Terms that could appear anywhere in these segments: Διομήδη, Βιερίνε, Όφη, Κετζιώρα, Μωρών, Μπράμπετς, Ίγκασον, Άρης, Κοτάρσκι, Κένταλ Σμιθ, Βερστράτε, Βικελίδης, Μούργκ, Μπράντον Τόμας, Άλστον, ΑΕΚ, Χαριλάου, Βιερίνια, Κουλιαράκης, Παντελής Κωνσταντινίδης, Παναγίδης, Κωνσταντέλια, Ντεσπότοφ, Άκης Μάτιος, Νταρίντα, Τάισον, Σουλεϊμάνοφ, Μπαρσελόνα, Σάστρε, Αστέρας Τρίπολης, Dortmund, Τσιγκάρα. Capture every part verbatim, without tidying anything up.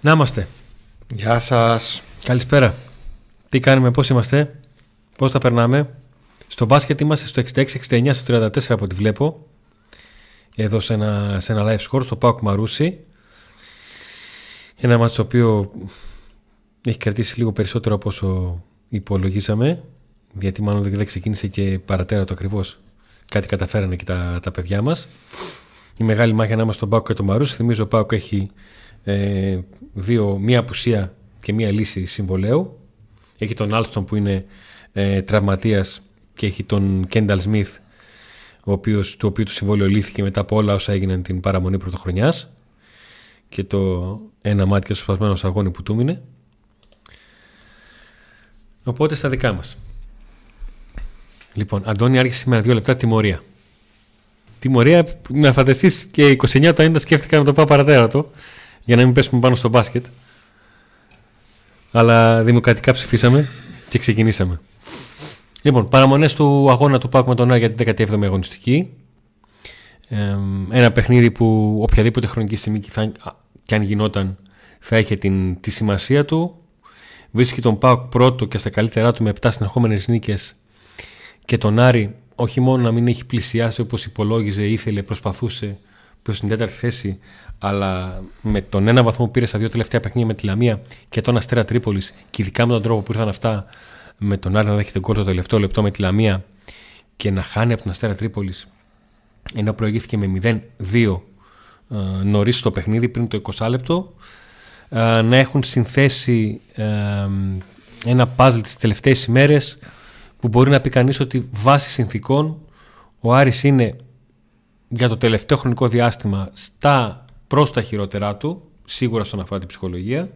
Να είμαστε. Γεια σας. Καλησπέρα. Τι κάνουμε, πώς είμαστε, πώς τα περνάμε? Στο μπάσκετ είμαστε στο εξήντα έξι εξήντα εννιά, στο τριάντα τέσσερα από ό,τι βλέπω. Εδώ σε ένα, σε ένα live score στο ΠΑΟΚ Μαρούσι. Ένα μάτσο το οποίο έχει κρατήσει λίγο περισσότερο από όσο υπολογίζαμε. Γιατί μάλλον δεν ξεκίνησε και παρατέρατο ακριβώς. Κάτι καταφέρανε και τα, τα παιδιά μας. Η μεγάλη μάχη ανάμεσα στον ΠΑΟΚ και τον Μαρούσι. Θυμίζω ο ΠΑΟΚ έχει ε, δύο, μία απουσία και μία λύση συμβολαίου. Έχει τον Άλστον που είναι ε, τραυματίας και έχει τον Κένταλ Σμιθ, ο οποίος, το οποίο του συμβόλαιο λύθηκε μετά από όλα όσα έγιναν την παραμονή πρωτοχρονιάς και το ένα μάτι και το σπασμένο σαγόνι που του μείνε. Οπότε στα δικά μας. Λοιπόν, Αντώνη, άρχισε σήμερα δύο λεπτά τιμωρία. Τιμωρία, να φανταστείς, και είκοσι εννιά τα ενενήντα σκέφτηκα να το πάω παρατέρατο για να μην πέσουμε πάνω στο μπάσκετ. Αλλά δημοκρατικά ψηφίσαμε και ξεκινήσαμε. Λοιπόν, παραμονές του αγώνα του ΠΑΟΚ με τον Άρη για την δέκατη έβδομη αγωνιστική. Ε, ένα παιχνίδι που οποιαδήποτε χρονική στιγμή και αν γινόταν θα είχε την, τη σημασία του. Βρίσκει τον ΠΑΟΚ πρώτο και στα καλύτερά του με επτά συνεχόμενες νίκες και τον Άρη όχι μόνο να μην έχει πλησιάσει όπως υπολόγιζε, ήθελε, προσπαθούσε προς την τέταρτη θέση, αλλά με τον ένα βαθμό που πήρε στα δύο τελευταία παιχνίδια με τη Λαμία και τον Αστέρα Τρίπολης, και ειδικά με τον τρόπο που ήρθαν αυτά, με τον Άρη να δέχεται τον κόρτο το τελευταίο λεπτό με τη Λαμία και να χάνει από τον Αστέρα Τρίπολης, ενώ προηγήθηκε με μηδέν δύο ε, νωρίς στο παιχνίδι πριν το εικοστό λεπτό, ε, να έχουν συνθέσει ε, ένα παζλ τις τελευταίες ημέρες που μπορεί να πει κανείς ότι βάσει συνθήκων ο Άρης είναι για το τελευταίο χρονικό διάστημα στα προς τα χειρότερά του, σίγουρα στον αφορά την ψυχολογία,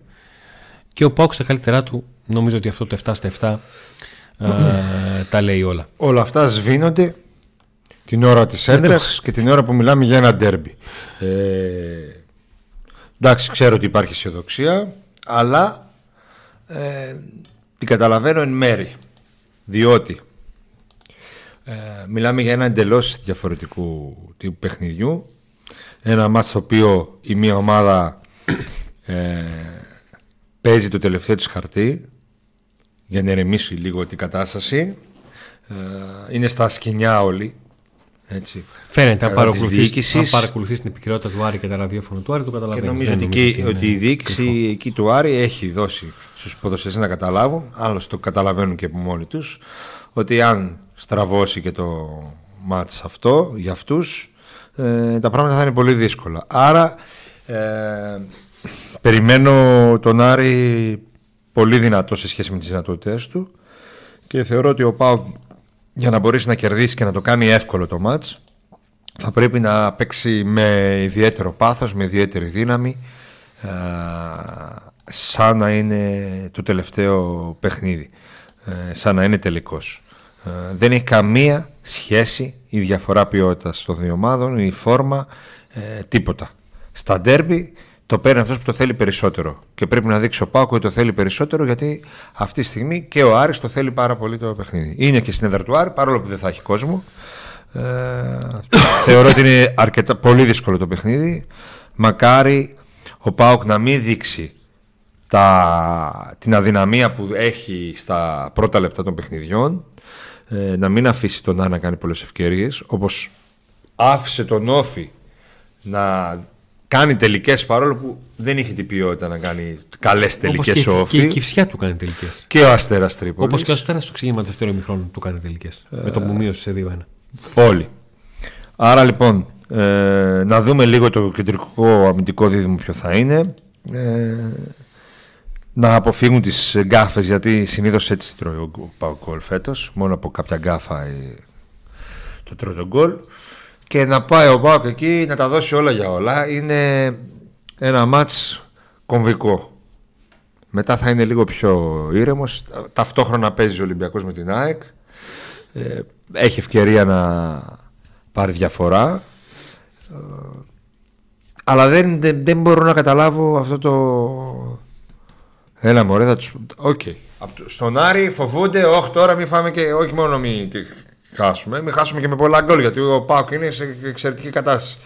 και ο ΠΑΟΚ στα καλύτερά του. Νομίζω ότι αυτό το επτά στα επτά α, τα λέει όλα. Όλα αυτά σβήνονται την ώρα της έντρας και την ώρα που μιλάμε για ένα ντέρμπι. Ε, εντάξει, ξέρω ότι υπάρχει αισιοδοξία, αλλά ε, την καταλαβαίνω εν μέρη. Διότι ε, μιλάμε για ένα εντελώς διαφορετικού τύπου παιχνιδιού. Ένα μάτς στο οποίο η μία ομάδα ε, παίζει το τελευταίο της χαρτί για να ερεμήσει λίγο την κατάσταση. Ε, είναι στα σκηνιά όλοι. Έτσι. Φαίνεται, αν παρακολουθείς, αν παρακολουθείς την επικαιρότητα του Άρη και τα ραδιόφωνα του Άρη, το καταλαβαίνεις. Και νομίζω ότι, νομίζω ότι η διοίκηση κρυφό. εκεί του Άρη έχει δώσει στους ποδοσφαιριστές να καταλάβουν, άλλωστε το καταλαβαίνουν και από μόνοι τους, ότι αν στραβώσει και το μάτς αυτό για αυτούς, ε, τα πράγματα θα είναι πολύ δύσκολα. Άρα ε, περιμένω τον Άρη πολύ δυνατό σε σχέση με τις δυνατότητες του και θεωρώ ότι ο ΠΑΟΚ, για να μπορέσει να κερδίσει και να το κάνει εύκολο το μάτς, θα πρέπει να παίξει με ιδιαίτερο πάθος, με ιδιαίτερη δύναμη, α, σαν να είναι το τελευταίο παιχνίδι, ε, σαν να είναι τελικός. Ε, δεν έχει καμία σχέση η διαφορά ποιότητας των δύο ομάδων, η φόρμα, ε, τίποτα. Στα ντέρμπι το παίρνει αυτός που το θέλει περισσότερο. Και πρέπει να δείξει ο ΠΑΟΚ ότι το θέλει περισσότερο, γιατί αυτή τη στιγμή και ο Άρης το θέλει πάρα πολύ το παιχνίδι. Είναι και στην έδρα του Άρη, παρόλο που δεν θα έχει κόσμο. Ε, θεωρώ ότι είναι αρκετά, πολύ δύσκολο το παιχνίδι. Μακάρι ο ΠΑΟΚ να μην δείξει τα, την αδυναμία που έχει στα πρώτα λεπτά των παιχνιδιών. Ε, να μην αφήσει τον Άρη να κάνει πολλές ευκαιρίες, όπως άφησε τον Όφη να κάνει τελικές, παρόλο που δεν είχε την ποιότητα να κάνει καλές τελικές ο Όφη. Και η Κυφσιά του κάνει τελικές. Και ο Αστέρας Τρίπολης. Όπως και ο Αστέρας στο ξεκίνημα δεύτερο ημιχρόνου του κάνει τελικές. Ε, με το που μείωσε σε δύο ένα. Όλοι. Άρα λοιπόν, ε, να δούμε λίγο το κεντρικό αμυντικό δίδυμο ποιο θα είναι. Ε, να αποφύγουν τις γκάφες, γιατί συνήθως έτσι τρώει ο ΠΑΟΚ γκολ φέτος. Μόνο από κάποια γκάφα ε, το τρώει το γκολ. Και να πάει ο ΠΑΟΚ εκεί να τα δώσει όλα για όλα. Είναι ένα μάτς κομβικό. Μετά θα είναι λίγο πιο ήρεμος. Ταυτόχρονα παίζει ο Ολυμπιακός με την ΑΕΚ. Ε, έχει ευκαιρία να πάρει διαφορά. Ε, αλλά δεν, δεν, δεν μπορώ να καταλάβω αυτό το... Έλα μωρέ, θα τους... Okay. Στον Άρη φοβούνται, όχι τώρα μην φάμε και... Όχι μόνο μην... Χάσουμε. Μην χάσουμε και με πολλά γκολ, γιατί ο ΠΑΟΚ είναι σε εξαιρετική κατάσταση.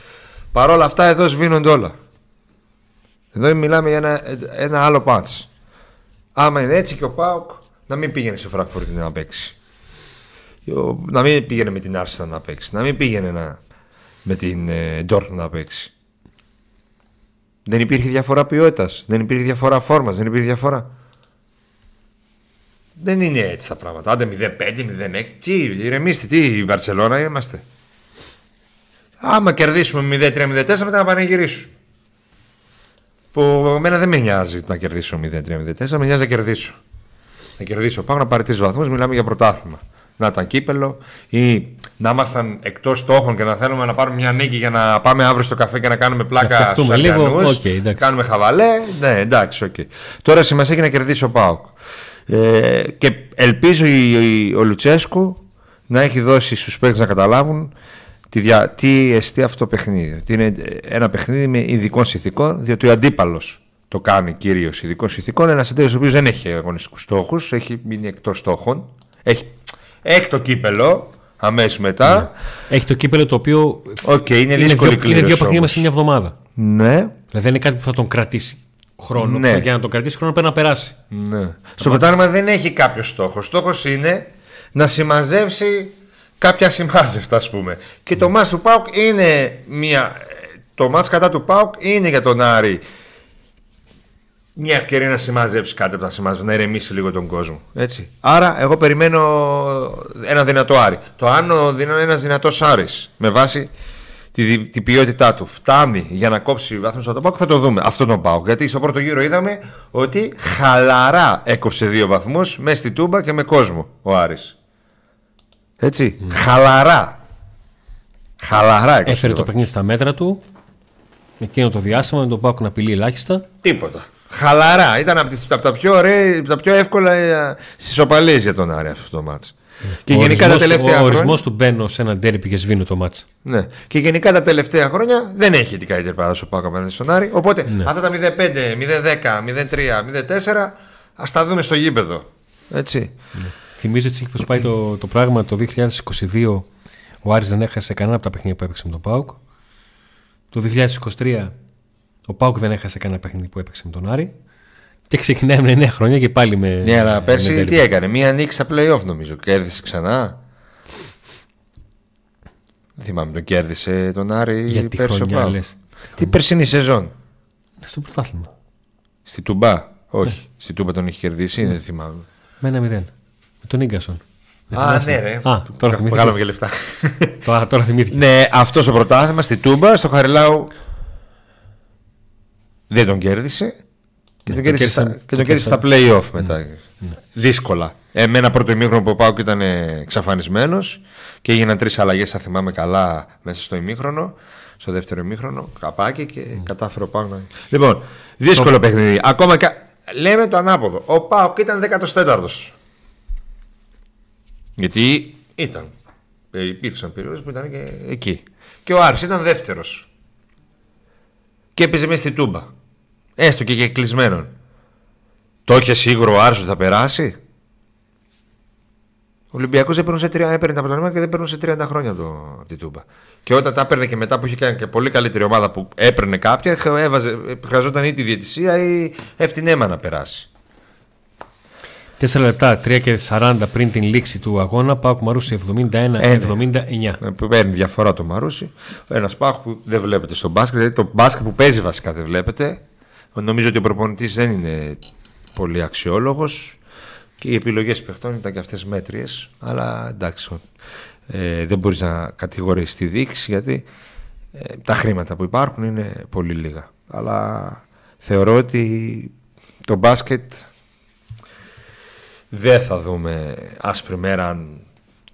Παρ' όλα αυτά εδώ σβήνονται όλα. Εδώ μιλάμε για ένα, ένα άλλο μάτς. Άμα είναι έτσι και ο ΠΑΟΚ να μην πήγαινε σε Φραγκφούρτη να παίξει. Να μην πήγαινε με την Άρσενα να παίξει. Να μην πήγαινε να... με την Dortmund να παίξει. Δεν υπήρχε διαφορά ποιότητας. Δεν υπήρχε διαφορά φόρμας. Δεν υπήρχε διαφορά. Δεν είναι έτσι τα πράγματα. Άντε μηδέν πέντε, μηδέν έξι. Τι ηρεμήστε, τι η Μπαρσελόνα είμαστε. Άμα κερδίσουμε μηδέν τρία, μηδέν τέσσερα μετά να πανηγυρίσουμε. Που εμένα δεν με νοιάζει να κερδίσω μηδέν τρία, μηδέν τέσσερα, με νοιάζει να κερδίσω. Να κερδίσω. Πάω να πάρει τρεις βαθμούς, μιλάμε για πρωτάθλημα. Να ήταν κύπελο ή να ήμασταν εκτός στόχων και να θέλουμε να πάρουμε μια νίκη για να πάμε αύριο στο καφέ και να κάνουμε πλάκα στους Αμερικανούς. Okay, κάνουμε χαβαλέ. Ναι, εντάξει, οκ. Okay. Τώρα σημασία έχει να κερδίσει ο ΠΑΟΚ. Ε, και ελπίζω η, η, ο Λουτσέσκου να έχει δώσει στους παίκτες να καταλάβουν τι, δια, τι εστί αυτό το παιχνίδι. Ότι είναι ένα παιχνίδι με ειδικών συνθηκών, διότι ο αντίπαλος το κάνει κυρίως ειδικών συνθηκών. Ένας αντίπαλος ο οποίος δεν έχει αγωνιστικούς στόχους, έχει μείνει εκτός στόχων. Έχει, έχει το κύπελο αμέσως μετά. Ναι. Έχει το κύπελο το οποίο. Okay, είναι, είναι δύσκολη κλήρωση. Είναι δύο παιχνίδια μέσα σε μια εβδομάδα. Ναι. Δηλαδή δεν είναι κάτι που θα τον κρατήσει χρόνο. Ναι. Για να τον κρατήσει χρόνο πρέπει να περάσει. Ναι. Στο πρωτάθλημα δεν έχει κάποιο στόχο. Στόχος είναι να συμμαζεύσει κάποια συμμάζευτα, ας πούμε. Και ναι. Το μάτς του ΠΑΟΚ είναι μια. Το μάτς κατά του ΠΑΟΚ είναι για τον Άρη μια ευκαιρία να συμμαζέψει κάτι από τα συμμαζεύματα, να ηρεμήσει λίγο τον κόσμο. Έτσι. Άρα, εγώ περιμένω ένα δυνατό Άρη. Το άνω δίνω ένα δυνατό Άρη με βάση την τη ποιότητά του. Φτάνει για να κόψει βάθμο στον ΠΑΟΚ, θα το δούμε. Αυτό τον ΠΑΟΚ. Γιατί στο πρώτο γύρο είδαμε ότι χαλαρά έκοψε δύο βαθμούς μέσα στη Τούμπα και με κόσμο ο Άρης. Έτσι. Mm. Χαλαρά. Χαλαρά έκοψε. Έφερε το παιχνίδι στα μέτρα του. Εκείνο το διάστημα με τον ΠΑΟΚ να απειλεί ελάχιστα. Τίποτα. Χαλαρά. Ήταν από, τις, από, τα, πιο ωραία, από τα πιο εύκολα συσσωπαλίες για τον Άρη αυτό το μάτς. Και ο γενικά ορισμός, τα τελευταία ο ορισμός χρόνια... του μπαίνω σε έναν ντέρμπι και σβήνω το μάτς. Ναι. Και γενικά τα τελευταία χρόνια δεν έχει την καλύτερη παράδοση ο ΠΑΟΚ απέναντι στον Άρη. Οπότε ναι. Αυτά τα μηδέν πέντε, μηδέν δέκα, μηδέν τρία, μηδέν τέσσερα ας τα δούμε στο γήπεδο. Έτσι. Ναι. Θυμίζω ότι έχει πάει το, το πράγμα το δύο χιλιάδες είκοσι δύο ο Άρης δεν έχασε κανένα από τα παιχνίδια που έπαιξε με τον ΠΑΟΚ. Το δύο χιλιάδες είκοσι τρία ο ΠΑΟΚ δεν έχασε κανένα παιχνίδι που έπαιξε με τον Άρη. Και ξεκινάει με εννέα χρόνια και πάλι με. Ναι, αλλά πέρσι με τι έκανε, μία νίκη στα play-off νομίζω. Κέρδισε ξανά. Δεν θυμάμαι, τον κέρδισε τον Άρη. Για τη πέρσι χρονιά, ο ΠΑΟΚ. Τι περσινή σεζόν. Στο πρωτάθλημα. Στη Τούμπα. Όχι. Ναι. Στη Τούμπα τον είχε κερδίσει, ναι. Δεν θυμάμαι. Με ένα μηδέν. Με τον Ίγκασον. Α, ναι, ρε. Α, τώρα βγάλαμε και λεφτά. τώρα, τώρα θυμήθηκε. Ναι, αυτό το πρωτάθλημα στη Τούμπα, στο Χαριλάου. Δεν τον κέρδισε. Και ναι, τον κέρδισε στα, το το στα play-off μετά. Ναι. Δύσκολα. Ε, με ένα πρώτο ημίχρονο που ο ΠΑΟΚ ήταν εξαφανισμένος και έγιναν τρεις αλλαγές, θα θυμάμαι καλά, μέσα στο ημίχρονο. Στο δεύτερο ημίχρονο, καπάκι και mm. κατάφερε ο ΠΑΟΚ να. Λοιπόν, δύσκολο το... παιχνίδι. Ακόμα και. Λέμε το ανάποδο. Ο ΠΑΟΚ ήταν δέκατος τέταρτος. Γιατί ήταν. Υπήρξαν περιόδους που ήταν και εκεί. Και ο Άρης ήταν δεύτερος. Και έπαιζε μέσα στη Τούμπα. Έστω και, και κλεισμένον. Το είχε σίγουρο ο Άρης ότι θα περάσει. Ο Ολυμπιακός δεν παίρνει τρία, έπαιρνε τα πρωταθλήματα και δεν παίρνει σε τριάντα χρόνια από, το, από την Τούμπα. Και όταν τα έπαιρνε και μετά που είχε κάνει και πολύ καλύτερη ομάδα που έπαιρνε κάποια, έβαζε, χρειαζόταν ή τη διαιτησία ή εύτηνέμα να περάσει. Τέσσερα λεπτά, τρία και σαράντα πριν την λήξη του αγώνα, ΠΑΟΚ Μαρούσι εβδομήντα ένα εβδομήντα εννέα. Παίρνει διαφορά το Μαρούσι. Ένας ΠΑΟΚ που δεν βλέπετε στο μπάσκετ, δηλαδή το μπάσκετ που παίζει βασικά δεν βλέπετε. Νομίζω ότι ο προπονητής δεν είναι πολύ αξιόλογος και οι επιλογές παιχτών ήταν και αυτές μέτριες. Αλλά εντάξει, ε, δεν μπορείς να κατηγορήσεις τη διοίκηση γιατί ε, τα χρήματα που υπάρχουν είναι πολύ λίγα. Αλλά θεωρώ ότι το μπάσκετ δεν θα δούμε άσπρη μέρα αν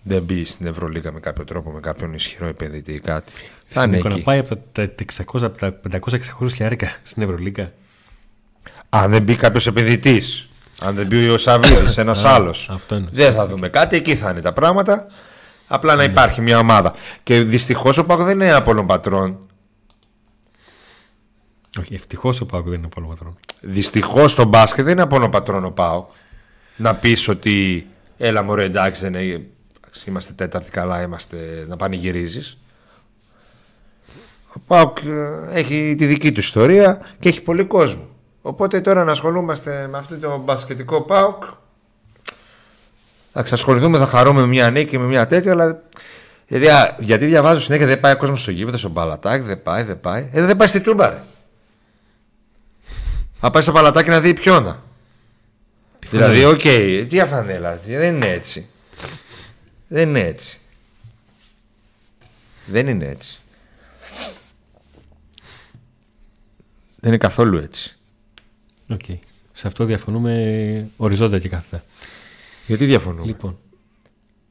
δεν μπει στην Ευρωλίγα με κάποιο τρόπο, με κάποιον ισχυρό επενδυτή ή κάτι. Θα είναι εκεί. Να πάει από τα εξακόσια με πεντακόσια εξήντα χιλιάρικα στην Ευρωλίγα. Αν δεν μπει κάποιος επενδυτής, αν δεν μπει ο Σαββίδης, ένας άλλος, δεν θα δούμε κάτι. Εκεί θα είναι τα πράγματα. Απλά να υπάρχει μια ομάδα. Και δυστυχώς ο ΠΑΟΚ δεν είναι απόλων πατρών. Όχι, ευτυχώς ο ΠΑΟΚ δεν είναι απόλων πατρών. Δυστυχώς το μπάσκετ δεν είναι απόλων πατρών ο ΠΑΟΚ. Να πεις ότι έλα μωρέ εντάξει, δεν είναι, είμαστε τέταρτη καλά, είμαστε, να πανηγυρίζεις. Ο ΠΑΟΚ έχει τη δική του ιστορία και έχει πολύ κόσμο. Οπότε τώρα να ασχολούμαστε με αυτό το μπασκετικό ΠΑΟΚ, θα ξασχοληθούμε, θα χαρούμε με μια νίκη, με μια τέτοια, αλλά γιατί, γιατί διαβάζω συνέχεια δεν πάει ο κόσμος στο γήπεδο, στον Παλατάκ, δεν πάει, δεν πάει. Ε, δεν πάει στη Τούμπα, ρε. Θα πάει στο Παλατάκ να δει πιόνα. Δηλαδή, οκ, okay, τι αφανέλα, δεν είναι έτσι. Δεν είναι έτσι. Δεν είναι έτσι. Δεν είναι καθόλου έτσι. Οκ. Okay. Σε αυτό διαφωνούμε οριζόντια και κάθετα. Γιατί διαφωνούμε. Λοιπόν.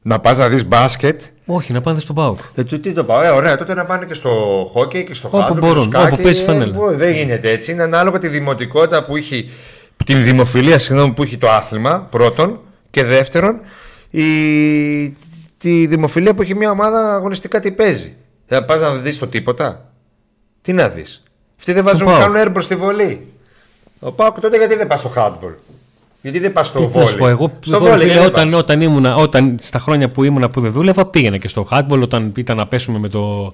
Να πας να δεις μπάσκετ. Όχι, να πάνε στον ΠΑΟΚ. Ε, τι το ΠΑΟΚ. Ε, ωραία, τότε να πάνε και στο χόκκι και στο χάντμπολ. Όπου μπορούν, όπου πέσει φανέλα. Ε, δεν γίνεται έτσι. Είναι ανάλογα τη δημοτικότητα που έχει. Την δημοφιλία, συγγνώμη, που έχει το άθλημα πρώτον, και δεύτερον η, τη δημοφιλία που έχει μια ομάδα αγωνιστικά τι παίζει. Θα πας να δεις το τίποτα. Τι να δεις. Αυτοί δεν βάζουν κάνουν έρμπρο στη βολή. Ο ΠΑΟΚ τότε γιατί δεν πας στο handball. Γιατί δεν πας στο βόλι. Εγώ στο βόλι, φίλε, όταν, όταν, ήμουνα, όταν στα χρόνια που ήμουνα που δεν δούλευα πήγαινα και στο handball όταν ήταν να πέσουμε με το...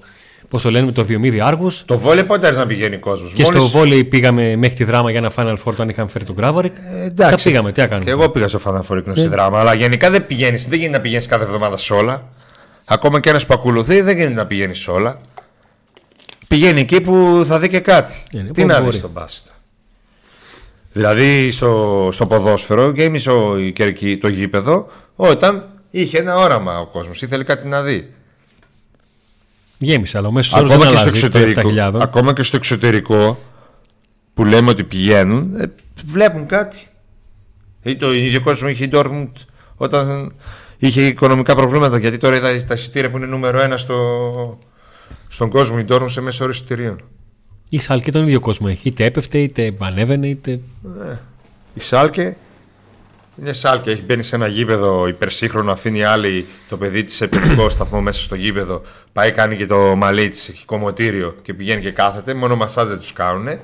Πώς το λένε, με το Διομήδη Άργους. Το βόλεϊ πότε άρχισε να πηγαίνει ο κόσμος. Και μόλις... στο βόλεϊ πήγαμε μέχρι τη Δράμα για ένα Final Four όταν είχαμε φέρει τον Γκράβαρη. Ε, εντάξει. Τα πήγαμε, τι κάνουμε. Και εγώ πήγα στο Final Four εκείνο στη Δράμα. Αλλά γενικά δεν πηγαίνει, δεν γίνεται να πηγαίνει κάθε εβδομάδα σε όλα. Ακόμα και ένα που ακολουθεί δεν γίνεται να πηγαίνει σε όλα. Πηγαίνει εκεί που θα δει και κάτι. Ε, τι να δει στον μπάσκετ. Δηλαδή στο, στο ποδόσφαιρο γέμισε το γήπεδο όταν είχε ένα όραμα ο κόσμος, ήθελε κάτι να δει. Γέμισε, αλλά ο μέσος όρος δεν αλλάζει το επτά χιλιάδες. Ακόμα και στο εξωτερικό που λέμε ότι πηγαίνουν, ε, βλέπουν κάτι. Ή το ίδιο κόσμο είχε η Dortmund όταν είχε οικονομικά προβλήματα. Γιατί τώρα είδα τα εισιτήρια που είναι νούμερο ένα στο, στον κόσμο, η Dortmund σε μέσο όρο εισιτηρίων. Η Σάλκε τον ίδιο κόσμο έχει. Είτε έπεφτε, είτε ανέβαινε, είτε. Ε, η Σάλκε είναι Σάλκε. Έχει μπαίνει σε ένα γήπεδο υπερσύγχρονο, αφήνει άλλη το παιδί τη σε παιδικό σταθμό μέσα στο γήπεδο. Πάει, κάνει και το μαλλί τη, έχει κομμωτήριο και πηγαίνει και κάθεται. Μόνο μασάζ δεν του κάνουνε.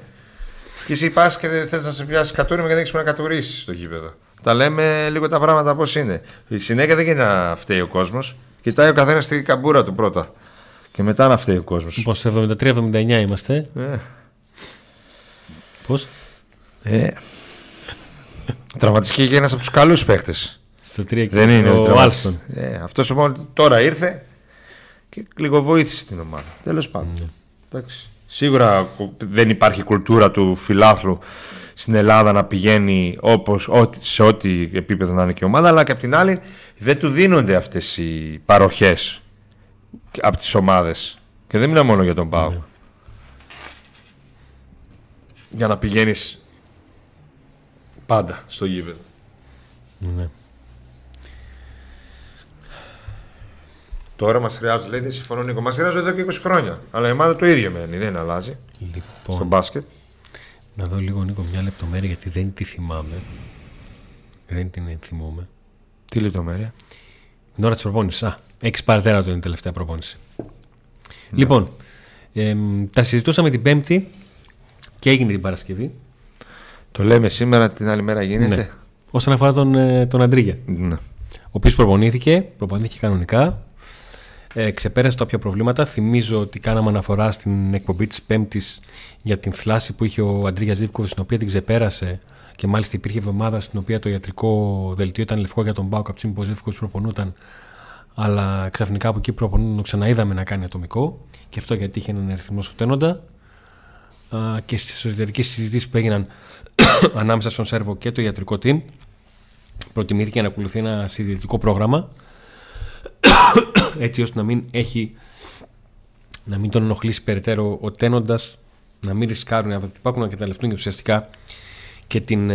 Και εσύ πα και δεν θε να σε πιάσει κατούριμα και δεν έχει που να κατουρίσει στο γήπεδο. Τα λέμε λίγο τα πράγματα πώς είναι. Η συνέχεια δεν γίνεται να φταίει ο κόσμο. Κοιτάει ο καθένα την καμπούρα του πρώτα. Και μετά να φταίει ο κόσμο. Λοιπόν, στο εβδομήντα τρία εβδομήντα εννιά είμαστε. Ε. Πώς. Ε. Τραυματιστήκε και ένας από τους καλούς παίχτες. Στο τρία δεν είναι ο Άλστον. Ε, αυτός μόνο τώρα ήρθε και λίγο βοήθησε την ομάδα. Τέλος πάντων. Mm. Σίγουρα δεν υπάρχει κουλτούρα του φιλάθλου στην Ελλάδα να πηγαίνει όπως, σε ό,τι επίπεδο να είναι και η ομάδα, αλλά και απ' την άλλη δεν του δίνονται αυτές οι παροχές από τις ομάδες. Και δεν μιλάμε μόνο για τον ΠΑΟΚ. Mm. Για να πηγαίνεις πάντα στο γήπεδο. Ναι. Τώρα μας χρειάζονται, λέει, δεν συμφωνώ Νίκο, μας χρειάζονται εδώ και είκοσι χρόνια. Αλλά η ομάδα το ίδιο μένει, δεν αλλάζει. Λοιπόν, στο μπάσκετ. Να δω λίγο Νίκο μια λεπτομέρεια γιατί δεν τη θυμάμαι. Δεν την θυμόμαι. Τι λεπτομέρεια? Την ώρα της προπόνησης. Α, έξι παρατέρα του είναι η τελευταία προπόνηση. Ναι. Λοιπόν, ε, τα συζητούσαμε την Πέμπτη και έγινε την Παρασκευή. Το λέμε σήμερα, την άλλη μέρα γίνεται. Ναι. Όσον αφορά τον, τον Αντρίγια. Ναι. Ο οποίος προπονήθηκε, προπονήθηκε κανονικά. Ε, ξεπέρασε τα πιο προβλήματα. Θυμίζω ότι κάναμε αναφορά στην εκπομπή της Πέμπτης για την θλάση που είχε ο Αντρίγια Ζίβκοβιτς, στην οποία την ξεπέρασε. Και μάλιστα υπήρχε εβδομάδα στην οποία το ιατρικό δελτίο ήταν λευκό για τον ΠΑΟΚ από την που ο Ζίβκοβιτς προπονούταν. Αλλά ξαφνικά από εκεί προπονούν, το ξαναείδαμε να κάνει ατομικό. Και αυτό γιατί είχε έναν αριθμό σωταίνοντα. Και στις εσωτερικές συζητήσεις που έγιναν ανάμεσα στον Σέρβο και το ιατρικό team, προτιμήθηκε να ακολουθεί ένα συντηρητικό πρόγραμμα έτσι ώστε να μην έχει, να μην τον ενοχλήσει περαιτέρω ο τένοντας, να μην ρισκάρουν οι άνθρωποι που υπάρχουν, να καταλευτούν και ουσιαστικά και την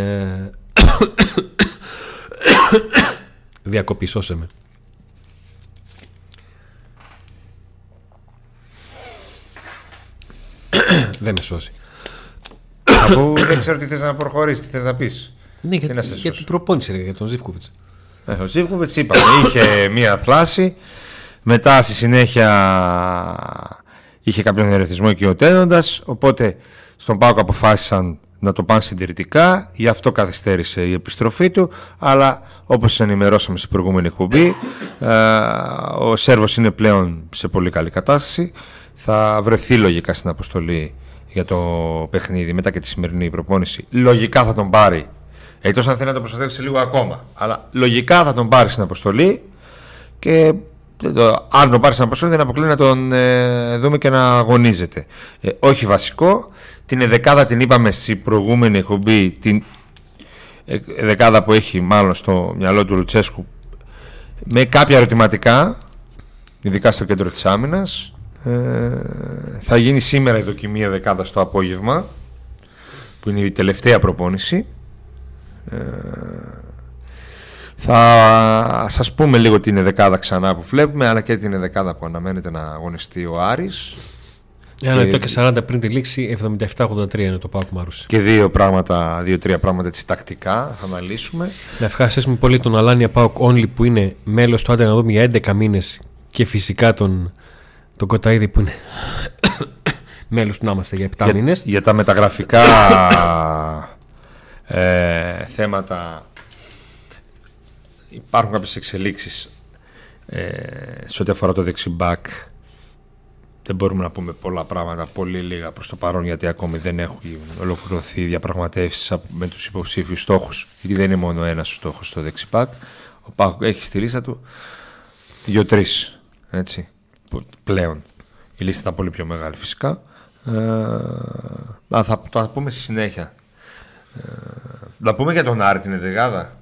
διακοπή. Σώσε με. Δεν με σώσει. Από, δεν ξέρω τι θες να προχωρήσεις, τι θες να πεις. Ναι, για, να για την προπόνηση για τον Ζίβκοβιτς. Ε, ο Ζίβκοβιτς είπαμε, είχε μία θλάση. Μετά στη συνέχεια είχε κάποιον ερεθισμό και ο τένοντας. Οπότε στον ΠΑΟΚ αποφάσισαν να το πάνε συντηρητικά, γι' αυτό καθυστέρησε η επιστροφή του, αλλά όπως σας ενημερώσαμε στην προηγούμενη εκπομπή, ο Σέρβος είναι πλέον σε πολύ καλή κατάσταση, θα βρεθεί λογικά στην αποστολή για το παιχνίδι μετά και τη σημερινή προπόνηση. Λογικά θα τον πάρει, εκτός αν θέλει να τον προστατεύσει λίγο ακόμα, αλλά λογικά θα τον πάρει στην αποστολή και αν τον πάρει στην αποστολή δεν αποκλείει να τον ε, δούμε και να αγωνίζεται. Ε, όχι βασικό. Την εδεκάδα την είπαμε στην προηγούμενη εκπομπή, την εδεκάδα που έχει μάλλον στο μυαλό του Λουτσέσκου με κάποια ερωτηματικά, ειδικά στο κέντρο της άμυνας. Ε, θα γίνει σήμερα η δοκιμή εδεκάδα στο απόγευμα, που είναι η τελευταία προπόνηση. Ε, θα σας πούμε λίγο την εδεκάδα ξανά που βλέπουμε, αλλά και την εδεκάδα που αναμένεται να αγωνιστεί ο Άρης. Ένα λεπτό και σαράντα πριν τη λήξη, εβδομήντα επτά ογδόντα τρία είναι το ΠΑΟΚ Μαρούσι. Και δύο πράγματα, δύο-τρία πράγματα έτσι τακτικά θα αναλύσουμε. Να ευχαριστήσουμε πολύ τον Αλάνια ΠΑΟΚ Only που είναι μέλος του Άντε να δούμε για έντεκα μήνες και φυσικά τον, τον Κοταίδη που είναι μέλος του να είμαστε για επτά για, μήνες. Για τα μεταγραφικά ε, θέματα υπάρχουν κάποιες εξελίξεις ε, σε ό,τι αφορά το δεξιμπάκ. Δεν μπορούμε να πούμε πολλά πράγματα, πολύ λίγα προς το παρόν, γιατί ακόμη δεν έχουν ολοκληρωθεί διαπραγματεύσεις με τους υποψήφιους στόχους. Γιατί δεν είναι μόνο ένας στόχος στο δεξιπάκ. Ο ΠΑΟΚ έχει στη λίστα του δύο-τρεις. Έτσι. Πλέον. Η λίστα ήταν πολύ πιο μεγάλη φυσικά. Ε, θα, θα, θα πούμε στη συνέχεια. Ε, να πούμε για τον Άρη την εδεκάδα.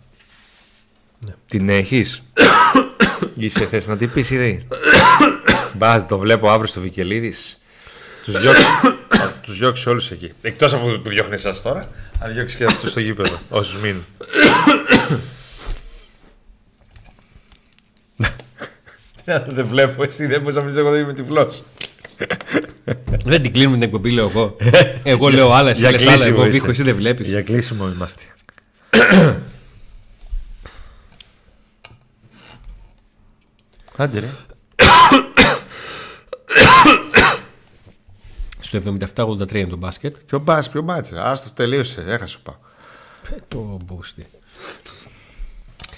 Ναι. Την έχεις. Είσαι θέση να την πεις ήδη. Μπα, το βλέπω αύριο στο Βικελίδης. Τους διώξει, τους διώξει όλους εκεί. Εκτός από που διώχνει εσάς τώρα, αλλά διώξει και αυτούς στο γήπεδο. Όσους μείνουν. Δεν βλέπω, εσύ δεν μπορείς να μιλήσεις, εγώ δεν είμαι τυφλός. Δεν την κλείνουμε την εκπομπή, λέω εγώ. Εγώ λέω άλλα, εσύ λες άλλα, εγώ βήχω, εσύ δεν βλέπεις. Για κλείσιμο είμαστε. Άντε ρε. Στο εβδομήντα επτά ογδόντα τρία είναι το μπάσκετ. Ποιο μπάσκετ, ποιο μπάσκετ. Άστο, τελείωσε. Έχασε πάω. Το μπούστι.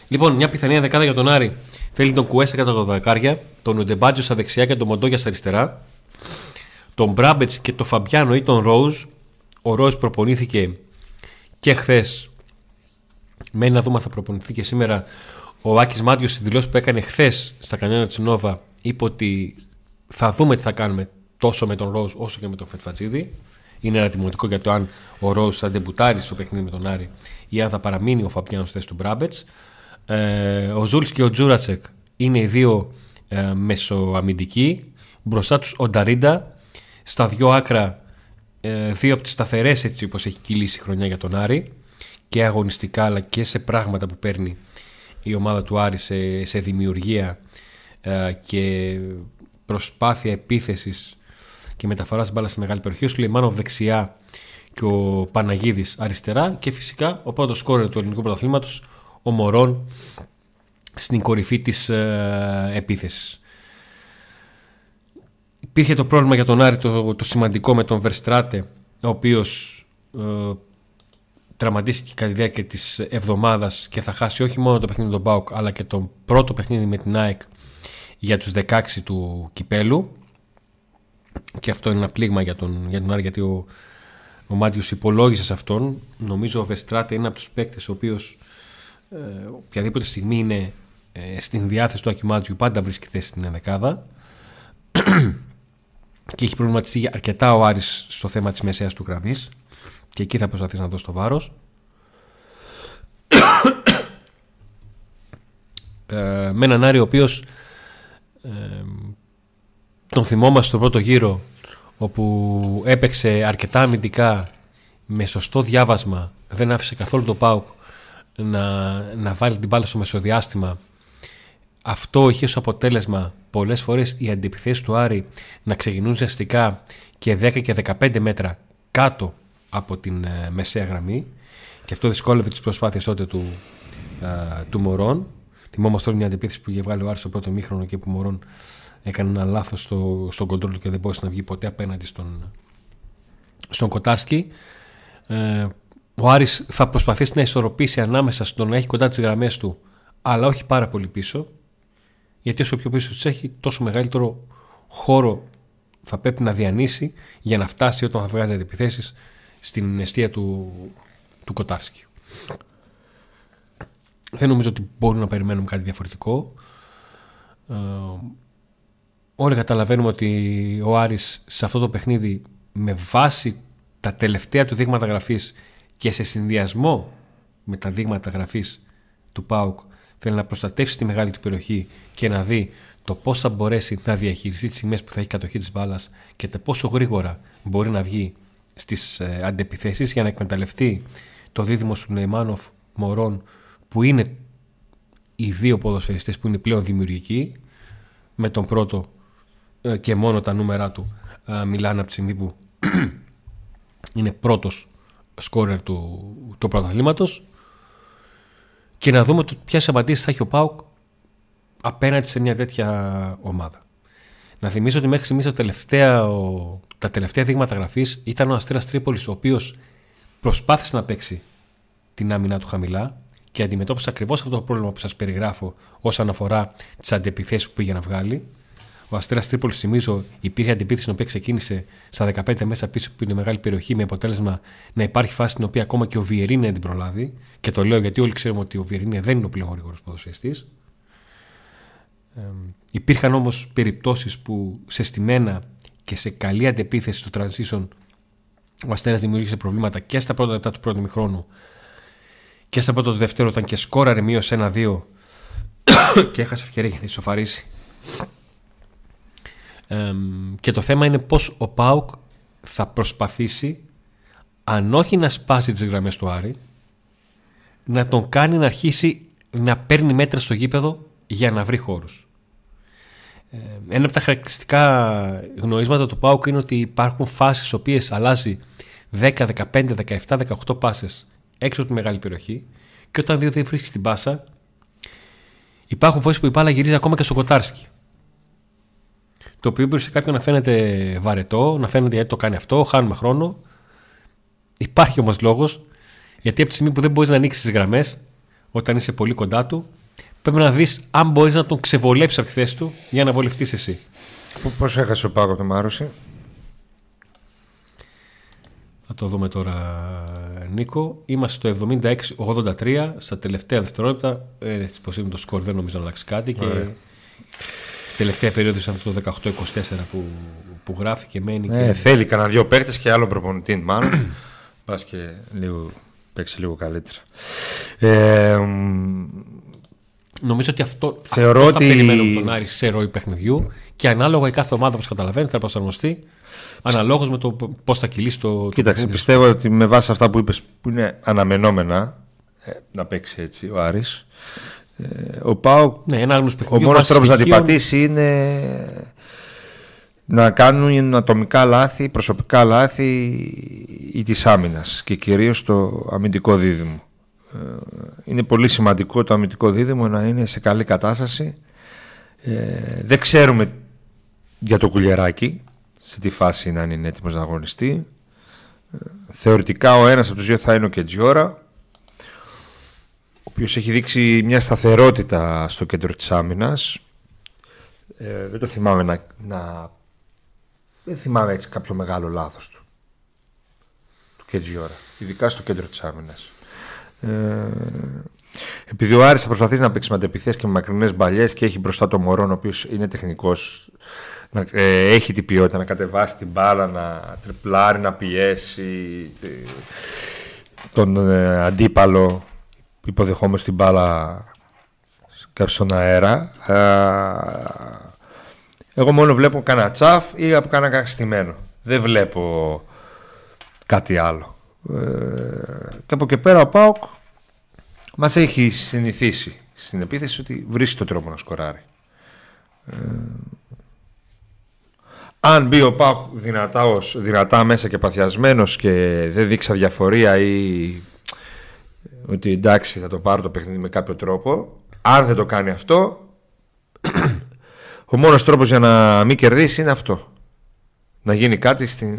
Λοιπόν, μια πιθανή δεκάδα για τον Άρη. Θέλει τον Κουέσσα κατά τα δεκάρια, τον Ουντεμπάτζιο στα δεξιά και τον Μοντόγια στα αριστερά. Τον Μπράμπετς και τον Φαμπιάνο ή τον Ρόουζ. Ο Ρόουζ προπονήθηκε και χθες. Μένει να δούμε αν θα προπονηθεί και σήμερα. Ο Άκης Μάτιος στην δηλώση που έκανε χθες στα κανάλια της Νόβα είπε ότι θα δούμε τι θα κάνουμε τόσο με τον Ρόουζ όσο και με τον Φετφατζίδη. Είναι ανατιμωτικό για το αν ο Ρόουζ θα ντεμπουτάρει στο παιχνίδι με τον Άρη ή αν θα παραμείνει ο Φαπιάνο στη θέση του Μπράμπετς. Ε, ο Ζούλς και ο Τζούρατσεκ είναι οι δύο ε, μεσοαμυντικοί. Μπροστά τους ο Νταρίντα. Στα δύο άκρα, ε, δύο από τις σταθερές έτσι όπως έχει κυλήσει η χρονιά για τον Άρη. Και αγωνιστικά αλλά και σε πράγματα που παίρνει η ομάδα του Άρη σε, σε δημιουργία ε, και προσπάθεια επίθεσης και μεταφοράς μπάλα στη μεγάλη περιοχή. Ο Σουλεϊμάνοφ δεξιά και ο Παναγίδης αριστερά. Και φυσικά ο πρώτος σκόρερ του ελληνικού πρωταθλήματος, ο Μωρών, στην κορυφή της ε, επίθεσης. Υπήρχε το πρόβλημα για τον Άρη το, το σημαντικό με τον Βερστράτε, ο οποίος ε, τραυματίστηκε κατά τη διάρκεια της εβδομάδας και θα χάσει όχι μόνο το παιχνίδι με τον ΠΑΟΚ αλλά και το πρώτο παιχνίδι με την ΑΕΚ για τους δεκαέξι του κυπέλου. Και αυτό είναι ένα πλήγμα για τον, για τον Άρη, γιατί ο, ο Μάτιος υπολόγισε σε αυτόν. Νομίζω ο Βεστράτε είναι από τους παίκτες ο οποίος ε, οποιαδήποτε στιγμή είναι ε, στην διάθεση του Άκη Μάτζιου πάντα βρίσκει θέση στην ενδεκάδα. Και έχει προβληματιστεί αρκετά ο Άρης στο θέμα της μεσαίας του γραμμής και εκεί θα προσπαθήσει να δώσει το βάρος. ε, με έναν Άρη ο οποίος ε, τον θυμόμαστε στον πρώτο γύρο, όπου έπαιξε αρκετά αμυντικά με σωστό διάβασμα, δεν άφησε καθόλου τον ΠΑΟΚ να, να βάλει την μπάλα στο μεσοδιάστημα. Αυτό είχε ως αποτέλεσμα πολλές φορές οι αντιπιθέσεις του Άρη να ξεκινούν ζεστικά και δέκα και δεκαπέντε μέτρα κάτω από την ε, μεσαία γραμμή, και αυτό δυσκόλευε τις προσπάθειες τότε του, ε, του Μωρών. Θυμόμαστε όλη μια αντιπίθεση που είχε βγάλει ο Άρης στο πρώτο μήχρονο και που Μωρών έκανε ένα λάθος στο, στον κοντρόλ και δεν μπόρεσε να βγει ποτέ απέναντι στον, στον Κοτάρσκι. Ε, ο Άρης θα προσπαθήσει να ισορροπήσει ανάμεσα στον να έχει κοντά τις γραμμές του, αλλά όχι πάρα πολύ πίσω, γιατί όσο πιο πίσω τις έχει, τόσο μεγαλύτερο χώρο θα πρέπει να διανύσει για να φτάσει όταν θα βγάζει αντιπιθέσεις στην εστία του, του Κοτάρσκι. Δεν νομίζω ότι μπορούμε να περιμένουμε κάτι διαφορετικό. Ε, όλοι καταλαβαίνουμε ότι ο Άρης σε αυτό το παιχνίδι, με βάση τα τελευταία του δείγματα γραφής και σε συνδυασμό με τα δείγματα γραφής του ΠΑΟΚ, θέλει να προστατεύσει τη μεγάλη του περιοχή και να δει το πώς θα μπορέσει να διαχειριστεί τις σημαίες που θα έχει κατοχή της μπάλας και το πόσο γρήγορα μπορεί να βγει στις ε, αντεπιθέσεις για να εκμεταλλευτεί το δίδυμο του Νεϊμάνοφ Μωρών, που είναι οι δύο ποδοσφαιριστές που είναι πλέον δημιουργικοί, με τον πρώτο ε, και μόνο τα νούμερα του ε, μιλάνε από τη στιγμή που είναι πρώτος σκόρερ του, του πρωταθλήματος, και να δούμε ποιες απαντήσεις θα έχει ο ΠΑΟΚ απέναντι σε μια τέτοια ομάδα. Να θυμίσω ότι μέχρι στιγμής τα τελευταία, τα τελευταία δείγματα γραφής ήταν ο Αστέρας Τρίπολης, ο οποίος προσπάθησε να παίξει την άμυνα του χαμηλά και αντιμετώπισε ακριβώς αυτό το πρόβλημα που σας περιγράφω όσον αφορά τις αντεπιθέσεις που πήγε να βγάλει. Ο Αστέρας Τρίπολης, θυμίζω, υπήρχε αντεπίθεση την οποία ξεκίνησε στα δεκαπέντε μέσα πίσω, που είναι μεγάλη περιοχή, με αποτέλεσμα να υπάρχει φάση στην οποία ακόμα και ο Βιερίνε δεν την προλάβει. Και το λέω γιατί όλοι ξέρουμε ότι ο Βιερίνε δεν είναι ο πλέον γρήγορος ποδοσφαιριστής. Ε, υπήρχαν όμως περιπτώσεις που σε στημένα και σε καλή αντεπίθεση του transition ο Αστέρας δημιούργησε προβλήματα και στα πρώτα λεπτά του πρώτου ημιχρόνου και στα πρώτα του δεύτερου, όταν και σκόραρε μείωση ένα δύο και έχασε ευκαιρία για να ισοφαρίσει. Ε, και το θέμα είναι πως ο ΠΑΟΚ θα προσπαθήσει, αν όχι να σπάσει τις γραμμές του Άρη, να τον κάνει να αρχίσει να παίρνει μέτρα στο γήπεδο για να βρει χώρους. Ε, ένα από τα χαρακτηριστικά γνωρίσματα του ΠΑΟΚ είναι ότι υπάρχουν φάσεις οποίες αλλάζει δέκα, δεκαπέντε, δεκαεπτά, δεκαοκτώ πάσες έξω από τη μεγάλη περιοχή, και όταν δει δεν βρίσκει την πάσα, υπάρχουν φορές που η μπάλα γυρίζει ακόμα και στο Κοτάρσκι, το οποίο μπορεί σε κάποιον να φαίνεται βαρετό, να φαίνεται γιατί το κάνει αυτό, χάνουμε χρόνο. Υπάρχει όμως λόγος, γιατί από τη στιγμή που δεν μπορείς να ανοίξεις τις γραμμές όταν είσαι πολύ κοντά του, πρέπει να δεις αν μπορείς να τον ξεβολέψεις από τη θέση του για να βολευτείς εσύ. Πώς έχασε ο Πάκο από τον Μαρούσι? Θα το δούμε τώρα, Νίκο. Είμαστε στο εβδομήντα έξι ογδόντα τρία, στα τελευταία δευτερόλεπτα. Ε, πώς είναι το σκορ, δεν νομίζω να αλλάξει κάτι. Και... τελευταία περίοδο ήταν αυτό το δεκαοκτώ εικοσιτέσσερα που, που γράφει και μένει. Ναι, και... θέλει κανένα δύο παίκτες και άλλο προπονητή, μάλλον. Πας και λίγο, παίξει λίγο καλύτερα. Ε, Νομίζω ότι αυτό, θεωρώ αυτό ότι... θα περιμένουμε τον Άρη σε ροή παιχνιδιού, και ανάλογα η κάθε ομάδα, όπως καταλαβαίνετε, θα προσαρμοστεί αναλόγως με το πώς θα κυλήσει το. Κοίταξε, το πιστεύω ότι με βάση αυτά που είπες, που είναι αναμενόμενα ε, να παίξει έτσι ο Άρης, ο ΠΑΟΚ, ναι, ο μόνος τρόπος να την πατήσει είναι να κάνουν ατομικά λάθη, προσωπικά λάθη ή της άμυνας, και κυρίως το αμυντικό δίδυμο. Είναι πολύ σημαντικό το αμυντικό δίδυμο να είναι σε καλή κατάσταση. Δεν ξέρουμε για το Κουλιαράκη σε τι φάση είναι, αν είναι έτοιμος να αγωνιστεί. Θεωρητικά ο ένας από τους δύο θα είναι ο Κετζιώρα, ο οποίος έχει δείξει μια σταθερότητα στο κέντρο της άμυνας. Ε, δεν το θυμάμαι να, να... δεν θυμάμαι έτσι κάποιο μεγάλο λάθος του. Του Κετζιώρα, ειδικά στο κέντρο της άμυνας. Ε, επειδή ο Άρης θα προσπαθήσει να παίξει με αντεπιθέσεις και με μακρινές μπαλιές, και έχει μπροστά το Μωρόν, ο οποίος είναι τεχνικός, να, ε, έχει την ποιότητα να κατεβάσει την μπάλα, να τριπλάρει, να πιέσει τε, τον ε, αντίπαλο, υποδεχόμενος την μπάλα κάπου στον αέρα. Εγώ μόνο βλέπω κανένα τσαφ ή από κανένα καστημένο. Δεν βλέπω κάτι άλλο. Και από και πέρα ο ΠΑΟΚ μας έχει συνηθίσει στην επίθεση ότι βρίσκει τον τρόπο να σκοράρει. Αν μπει ο ΠΑΟΚ δυνατά, δυνατά μέσα και παθιασμένος και δεν δείξει αδιαφορία ή ότι εντάξει θα το πάρω το παιχνίδι με κάποιο τρόπο, αν δεν το κάνει αυτό, ο μόνος τρόπος για να μην κερδίσει είναι αυτό, να γίνει κάτι στην,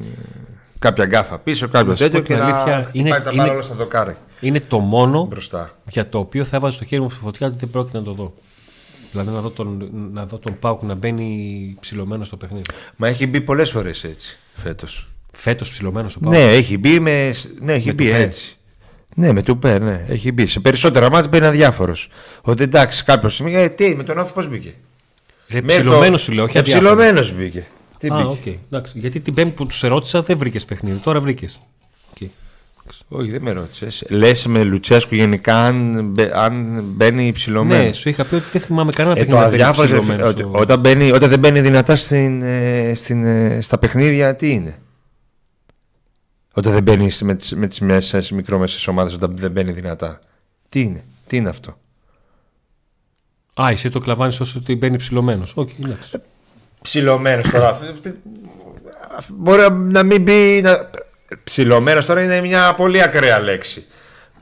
κάποια γκάφα πίσω, κάποιο τέτοιο και να χτυπάει είναι, τα μπάλα όλα στα δοκάρια. Είναι το μόνο μπροστά για το οποίο θα έβαζε το χέρι μου στη φωτιά ότι δεν πρόκειται να το δω. Δηλαδή να δω τον, να δω τον ΠΑΟΚ να μπαίνει ψηλωμένο στο παιχνίδι. Μα έχει μπει πολλές φορές έτσι φέτος. Φέτος ψηλωμένος ο ΠΑΟΚ. Ναι, έχει μπει, με, ναι, έχει με μπει έτσι. Ναι, με του Πέρ, ναι, έχει μπει. Σε περισσότερα μάτς μπαίνει αδιάφορος. Ότι εντάξει, κάποια στιγμή. Ε, τι, με τον Όφη πώς μπήκε. Ρε, ψηλωμένος σου λέω, όχι αδιάφορος. Ψηλωμένος μπήκε. Τι Α, okay. Εντάξει, γιατί την Πέμπτη που τους ερώτησα δεν βρήκες παιχνίδι, τώρα βρήκες. Okay. Όχι, δεν με ρώτησες. Λες με Λουτσέσκου γενικά αν, μπαι, αν μπαίνει υψηλωμένο. Ναι, σου είχα πει ότι δεν θυμάμαι κανένα ε, παιχνίδι. Το αδιάφορο. Ότι, όταν, μπαίνει, όταν δεν μπαίνει δυνατά στην, στην, στα παιχνίδια, τι είναι. Όταν δεν μπαίνει με τις, με τις μέσες, μικρόμεσες ομάδες, όταν δεν μπαίνει δυνατά. Τι είναι, τι είναι αυτό. Α, εσύ το κλαβάνεις όσο ότι μπαίνει υψηλωμένος. Οκ, okay, εντάξει. Ψηλωμένος τώρα. Μπορεί να μην πει. Να... Ψηλωμένος τώρα είναι μια πολύ ακραία λέξη.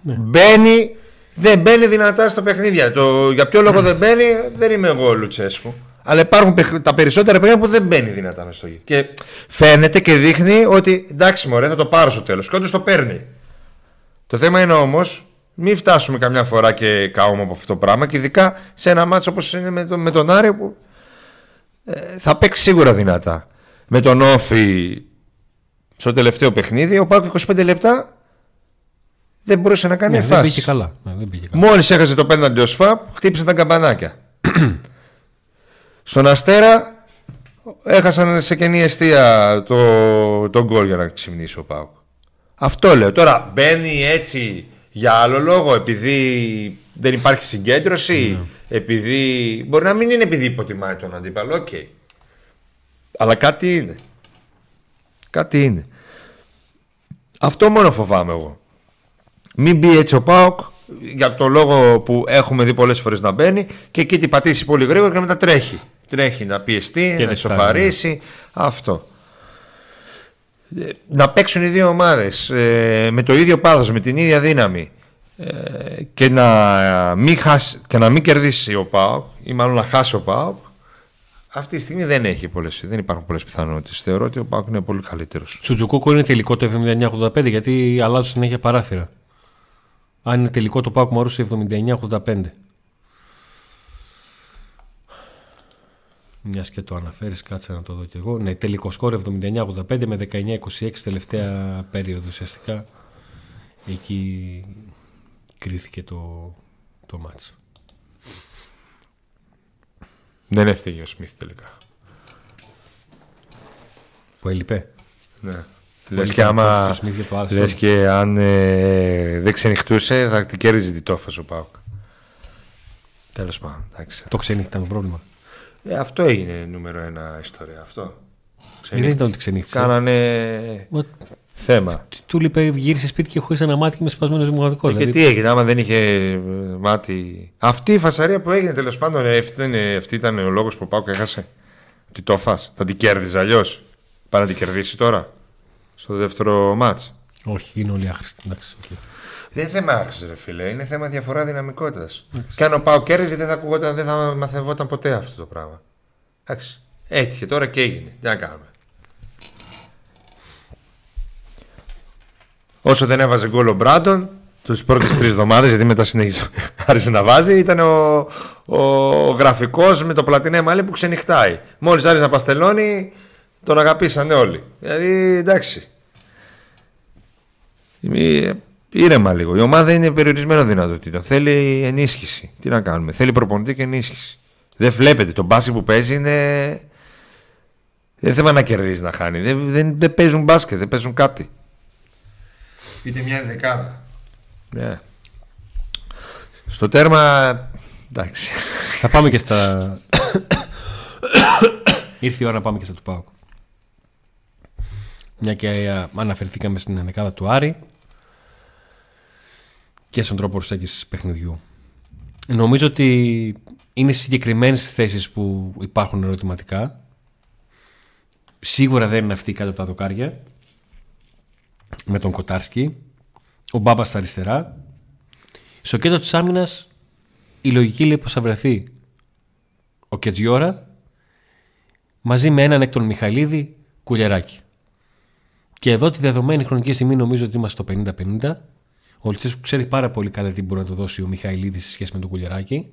Ναι. Μπαίνει, δεν μπαίνει δυνατά στα παιχνίδια. Το, για ποιο λόγο δεν μπαίνει, δεν είμαι εγώ ο Λουτσέσκου. Αλλά υπάρχουν τα περισσότερα παιχνίδια που δεν μπαίνει δυνατά μες στο γη. Και φαίνεται και δείχνει ότι εντάξει, μωρέ, θα το πάρω στο τέλος. Και όντως το παίρνει. Το θέμα είναι όμως, μην φτάσουμε καμιά φορά και καούμε από αυτό το πράγμα. Και ειδικά σε ένα μάτσο όπως είναι με, το, με τον Άρη που. Θα παίξει σίγουρα δυνατά. Με τον Όφη στο τελευταίο παιχνίδι, ο ΠΑΟΚ είκοσι πέντε λεπτά δεν μπορούσε να κάνει ναι, φάση. Δεν πήγε καλά. Ναι, δεν πήγε καλά. Μόλις έχασε το πέναλτι ο ΣΦΑΠ, χτύπησε τα καμπανάκια. Στον Αστέρα έχασαν σε κενή αιστεία το, το γκολ για να ξυμνήσει ο ΠΑΟΚ. Αυτό λέω. Τώρα μπαίνει έτσι για άλλο λόγο, επειδή δεν υπάρχει συγκέντρωση. Επειδή... Μπορεί να μην είναι επειδή υποτιμάει τον αντίπαλο, οκ. Okay. Αλλά κάτι είναι. Κάτι είναι. Αυτό μόνο φοβάμαι εγώ. Μην μπει έτσι ο ΠΑΟΚ για τον λόγο που έχουμε δει πολλές φορές να μπαίνει και εκεί την πατήσει πολύ γρήγορα και μετά τρέχει. Τρέχει να πιεστεί, και να ισοφαρίσει. Ναι. Αυτό. Να παίξουν οι δύο ομάδες με το ίδιο πάθος, με την ίδια δύναμη. Και να, μην χάσει, και να μην κερδίσει ο ΠΑΟΚ ή μάλλον να χάσει ο ΠΑΟΚ, αυτή τη στιγμή δεν, έχει πολλές, δεν υπάρχουν πολλές πιθανότητες. Θεωρώ ότι ο ΠΑΟΚ είναι πολύ καλύτερος. Σουτζουκούκο είναι τελικό το εβδομήντα εννιά ογδόντα πέντε γιατί αλλάζουν συνέχεια παράθυρα. Αν είναι τελικό το ΠΑΟΚ Μαρούσι εβδομήντα εννιά ογδόντα πέντε. Μιας και το αναφέρεις, κάτσε να το δω κι εγώ. Ναι, τελικό σκορ εβδομήντα εννιά ογδόντα πέντε με δεκαεννιά είκοσι έξι τελευταία περίοδο ουσιαστικά. Εκεί... κρίθηκε το, το μάτς. Δεν έφταιγε ο Σμιθ τελικά. Που έλειπε. Ναι. Λες και, άμα, το το λες και αν ε, δεν ξενυχτούσε θα κέρδιζε τη τόφα ο ΠΑΟΚ. Τέλος πάντων. Το ξενύχτη ήταν το πρόβλημα. Ε, αυτό έγινε νούμερο ένα ιστορία. Αυτό. Δεν ήταν ότι ξενύχτησε. Κάνανε... What? Θέμα. Του λείπε, γύρισε σπίτι και χωρίς ένα μάτι και με σπασμένο δημοκρατικό. Και δηλαδή. Τι έγινε, άμα δεν είχε μάτι. Αυτή η φασαρία που έγινε τέλος πάντων, αυτή ήταν ο λόγος που ο ΠΑΟΚ έχασε. Τι το φας, θα την κέρδιζε αλλιώς. Πάει να την κερδίσει τώρα, στο δεύτερο μάτς. Όχι, είναι όλοι άχρηστοι. Okay. Δεν είναι θέμα άχρηστοι, ρε φίλε, είναι θέμα διαφορά δυναμικότητας. Και αν ο ΠΑΟΚ κέρδιζε, δεν θα ακουγόταν, δεν θα μαθευόταν ποτέ αυτό το πράγμα. Εντάξει. Έτυχε τώρα και έγινε. Τι να κάνουμε. Όσο δεν έβαζε γκολ ο Μπράντον τις πρώτες τρεις εβδομάδες, γιατί μετά συνέχισε άρχισε να βάζει, ήταν ο, ο, ο γραφικός με το πλατινέ μαλλί που ξενυχτάει. Μόλις άρχισε να παστελώνει, τον αγαπήσανε όλοι. Δηλαδή εντάξει. Ήρεμα λίγο. Η ομάδα είναι περιορισμένο δυνατότητα. Θέλει ενίσχυση. Τι να κάνουμε. Θέλει προπονητή και ενίσχυση. Δεν βλέπετε. Το μπάσκετ που παίζει είναι. Δεν θέμα να κερδίζει να χάνει. Δεν, δεν, δεν παίζουν μπάσκετ, δεν παίζουν κάτι. Είτε μια δεκάδα. Ναι. Στο τέρμα. Εντάξει. Θα πάμε και στα. Ήρθε η ώρα να πάμε και στα του ΠΑΟΚ. Μια και αναφερθήκαμε στην δεκάδα του Άρη και στον τρόπο προσέγγισης παιχνιδιού. Νομίζω ότι είναι συγκεκριμένες θέσεις που υπάρχουν ερωτηματικά. Σίγουρα δεν είναι αυτή κάτω από τα δοκάρια. Με τον Κοτάρσκι, ο Μπάμπας στα αριστερά. Στο κέντρο της άμυνας η λογική λέει πως θα βρεθεί ο Κετζιώρα μαζί με έναν εκ των Μιχαηλίδη Κουλιαράκη. Και εδώ τη δεδομένη χρονική στιγμή νομίζω ότι είμαστε στο πενήντα πενήντα. Ο Λουτσέσκου ξέρει πάρα πολύ καλά τι μπορεί να του δώσει ο Μιχαηλίδης σε σχέση με τον Κουλιαράκη.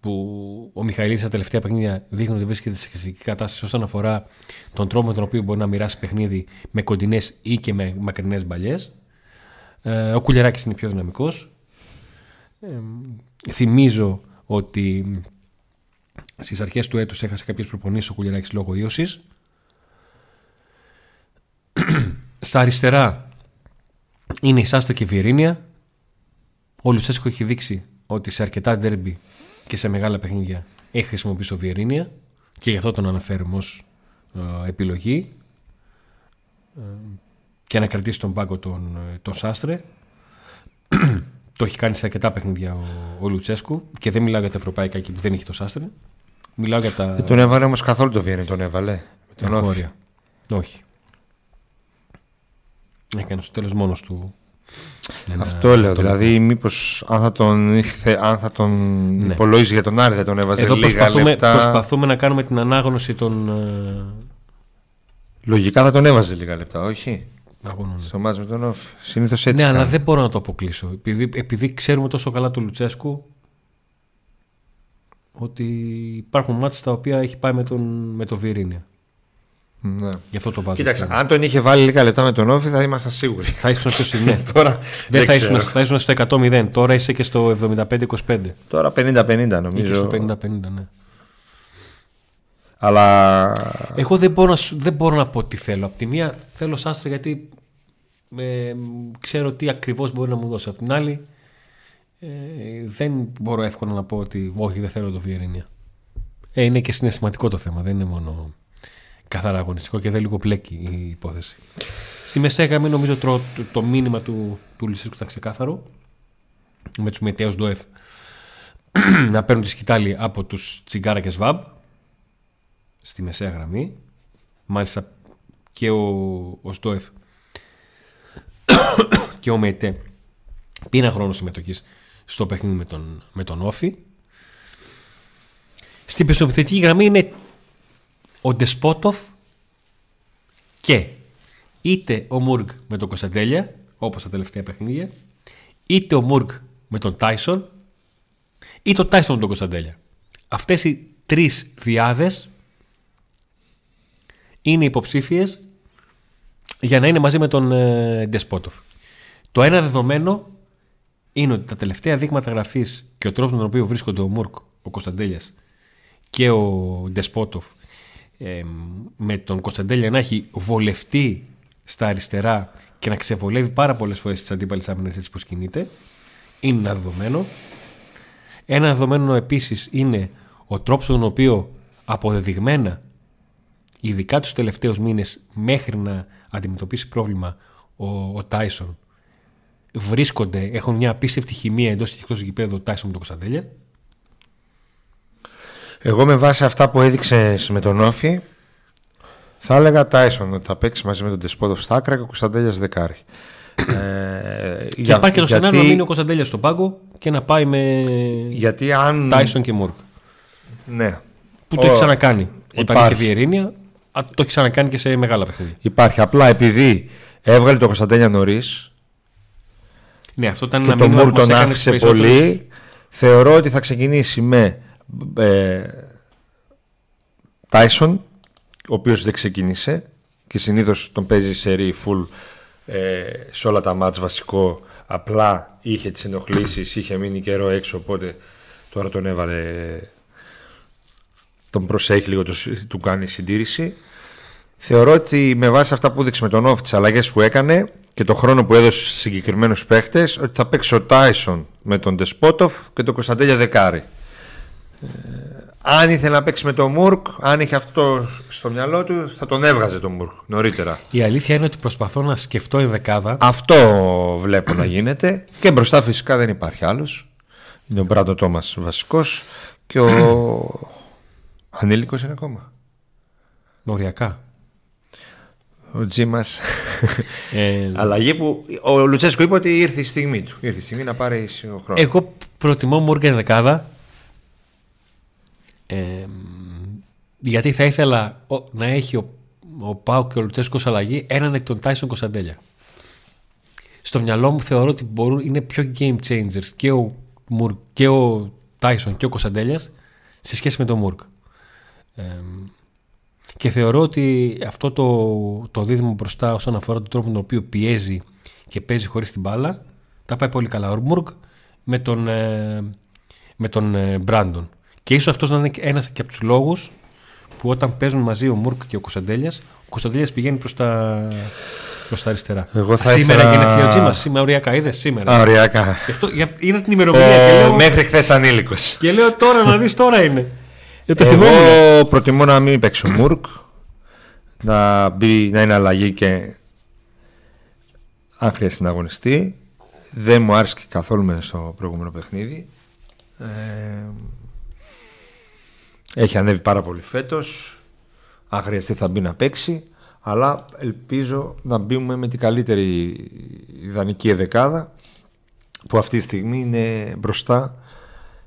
Που ο Μιχαηλίδης τα τελευταία παιχνίδια δείχνει ότι βρίσκεται σε χρηστική κατάσταση όσον αφορά τον τρόπο με τον οποίο μπορεί να μοιράσει παιχνίδι με κοντινές ή και με μακρινές μπαλιές. Ο Κουλιαράκης είναι πιο δυναμικός. Ε, θυμίζω ότι στις αρχές του έτους έχασε κάποιες προπονήσεις ο Κουλιαράκης λόγω ίωσης. Στα αριστερά είναι η Σάστρε και η Βιερίνια. Ο Λουτσέσκου έχει δείξει ότι σε αρκετά ντέρμπι και σε μεγάλα παιχνίδια έχει χρησιμοποιήσει το Βιερίνια και γι' αυτό τον αναφέρουμε ως ε, επιλογή ε, και να κρατήσει τον πάγκο τον, τον Σάστρε. Το έχει κάνει σε αρκετά παιχνίδια ο, ο Λουτσέσκου και δεν μιλάω για τα ευρωπαϊκά εκεί που δεν είχε το Σάστρε. Μιλάω για τα... Δεν τον έβαλε όμως καθόλου το Βιερίνια, τον έβαλε. Με τον Όφη. Όχι. Έκανε στο τέλος μόνος του. Ένα... Αυτό λέω. Δηλαδή, μήπως αν θα τον, ήθε, αν θα τον ναι. υπολόγιζε για τον Άρη, δεν τον έβαζε εδώ λίγα προσπαθούμε, λεπτά. Προσπαθούμε να κάνουμε την ανάγνωση των. Λογικά θα τον έβαζε λίγα λεπτά, όχι. Αγώνων. Στο μάτς με τον Όφη. Συνήθως έτσι. Ναι, κάνει. Αλλά δεν μπορώ να το αποκλείσω. Επειδή, επειδή ξέρουμε τόσο καλά του Λουτσέσκου ότι υπάρχουν μάτς τα οποία έχει πάει με τον, με τον Βιερίνια. Ναι. Γι' αυτό το βάζω. Κοίταξε, αν τον είχε βάλει λίγα λεπτά με τον Όφη θα ήμασταν σίγουροι. Θα ήσουν πιο σημείο. Τώρα δεν θα ήσουν, θα ήσουν στο εκατό μηδέν. Τώρα είσαι και στο εβδομήντα πέντε είκοσι πέντε. Τώρα πενήντα πενήντα νομίζω. Ή στο πενήντα πενήντα, ναι. Αλλά. Εγώ δεν μπορώ, δεν μπορώ να πω τι θέλω. Απ' τη μία θέλω Σάστρε γιατί ε, ξέρω τι ακριβώς μπορεί να μου δώσει. Απ' την άλλη ε, δεν μπορώ εύκολα να πω ότι όχι, δεν θέλω το Βιερίνια. Ε, είναι και συναισθηματικό το θέμα, δεν είναι μόνο. Καθαρά αγωνιστικό και δεν λίγο πλέκει η υπόθεση. Στη μεσαία γραμμή νομίζω το, το, το μήνυμα του, του Λουτσέσκου ήταν ξεκάθαρο. Με τους μετέους ΝΤΟΕΦ να παίρνουν τη σκητάλη από τους Τσιγκάρα και Σβάμπ. Στη μεσαία γραμμή. Μάλιστα και ο, ο ΣΤΟΕΦ και ο ΜΕΤΕ πήραν χρόνο συμμετοχής στο παιχνίδι με τον, με τον Όφη. Στην πεσοπιθετική γραμμή είναι ο Ντεσπότοφ και είτε ο Μούργκ με τον Κωνσταντέλια, όπως τα τελευταία παιχνίδια, είτε ο Μούργκ με τον Τάισον, είτε ο Τάισον με τον Κωνσταντέλια. Αυτές οι τρεις διάδες είναι υποψήφιες για να είναι μαζί με τον Ντεσπότοφ. Το ένα δεδομένο είναι ότι τα τελευταία δείγματα γραφής και ο τρόπος με τον οποίο βρίσκονται ο Μούργκ, ο Κωνσταντέλιας και ο Ντεσπότοφ, Ε, με τον Κωνσταντέλια να έχει βολευτεί στα αριστερά και να ξεβολεύει πάρα πολλές φορές τις αντίπαλες άμυνες έτσι πως κινείται, είναι ένα δεδομένο. Ένα δεδομένο επίσης είναι ο τρόπος τον οποίο αποδεδειγμένα, ειδικά τους τελευταίους μήνες, μέχρι να αντιμετωπίσει πρόβλημα ο, ο Τάισον, βρίσκονται, έχουν μια απίστευτη χημεία εντός και εκτός γηπέδου ο Τάισον με τον Κωνσταντέλια. Εγώ με βάση αυτά που έδειξες με τον Όφη θα έλεγα Τάισον ότι θα παίξει μαζί με τον Ντεσπότοφ στα άκρα και ο Κωνσταντέλιας δεκάρι. ε, και για, υπάρχει και το γιατί... σενάριο να μείνει ο Κωνσταντέλιας στον πάγκο και να πάει με γιατί αν... Τάισον και Μούργκ. Ναι. Που ο... το έχει ξανακάνει. Όταν υπάρχει. Είχε Βιερίνια, το έχει ξανακάνει και σε μεγάλα παιχνίδια. Υπάρχει. Απλά επειδή έβγαλε τον Κωνσταντέλια νωρίς. Ναι, αυτό ήταν ένα μήνυμα που μας έκανε άφησε πολύ. Θεωρώ ότι θα ξεκινήσει με. Τάισον, ο οποίος δεν ξεκίνησε και συνήθως τον παίζει σε ρί φουλ ε, σε όλα τα μάτς βασικό, απλά είχε τις ενοχλήσεις, είχε μείνει καιρό έξω, οπότε τώρα τον έβαλε, τον προσέχει λίγο, το, του κάνει συντήρηση. Θεωρώ ότι με βάση αυτά που έδειξε με τον Όφη, τις αλλαγές που έκανε και το χρόνο που έδωσε στους συγκεκριμένους παίχτες, ότι θα παίξει ο Τάισον με τον Ντεσπότοφ και τον Κωνσταντέλια δεκάρι. Αν ήθελε να παίξει με τον Μούρκ, αν είχε αυτό στο μυαλό του, θα τον έβγαζε τον Μούρκ νωρίτερα. Η αλήθεια είναι ότι προσπαθώ να σκεφτώ η δεκάδα. Αυτό βλέπω να γίνεται. Και μπροστά φυσικά δεν υπάρχει άλλος. Είναι ο Μπράντο Τόμας βασικός. Και ο ανήλικος είναι ακόμα. Οριακά. Ο Τζίμας. ε... Αλλαγή που ο Λουτσέσκου είπε ότι ήρθε η στιγμή του. Ήρθε η στιγμή να πάρει ο χρόνος. Εγώ προτιμώ Μούρκ εν δεκάδα. Ε, γιατί θα ήθελα να έχει ο, ο ΠΑΟΚ και ο Λουτσέσκου ως αλλαγή έναν εκ των Τάισον Κωνσταντέλια. Στο μυαλό μου θεωρώ ότι μπορούν, είναι πιο game changers και ο, Μουρ, και ο Τάισον και ο Κωνσταντέλιας σε σχέση με τον Μούργκ. Ε, και θεωρώ ότι αυτό το, το δίδυμο μπροστά όσον αφορά τον τρόπο τον οποίο πιέζει και παίζει χωρίς την μπάλα, τα πάει πολύ καλά ο Μούργκ με τον, με τον Μπράντον. Και ίσως αυτός να είναι ένας και από τους λόγους που όταν παίζουν μαζί ο Μούργκ και ο Κωνσταντέλιας, ο Κωνσταντέλιας πηγαίνει προς τα, προς τα αριστερά. Εγώ θα σήμερα ήθελα... γίνεται ο Τζίμας, σήμερα οριακά είδες, σήμερα. Α, οριακά. Αυτό, είναι την ημερομηνία. Ε, λέω... Μέχρι χθες ανήλικος. Και λέω τώρα να δεις, τώρα είναι. Εγώ προτιμώ να μην παίξει ο Μούργκ, να, να είναι αλλαγή και αν χρειάζεται να αγωνιστεί. Δεν μου άρεσε καθόλου μέσα στο προηγούμενο παιχνίδι. Ε, έχει ανέβει πάρα πολύ φέτος. Αν χρειαστεί θα μπει να παίξει. Αλλά ελπίζω να μπούμε με την καλύτερη ιδανική εδεκάδα, που αυτή τη στιγμή είναι μπροστά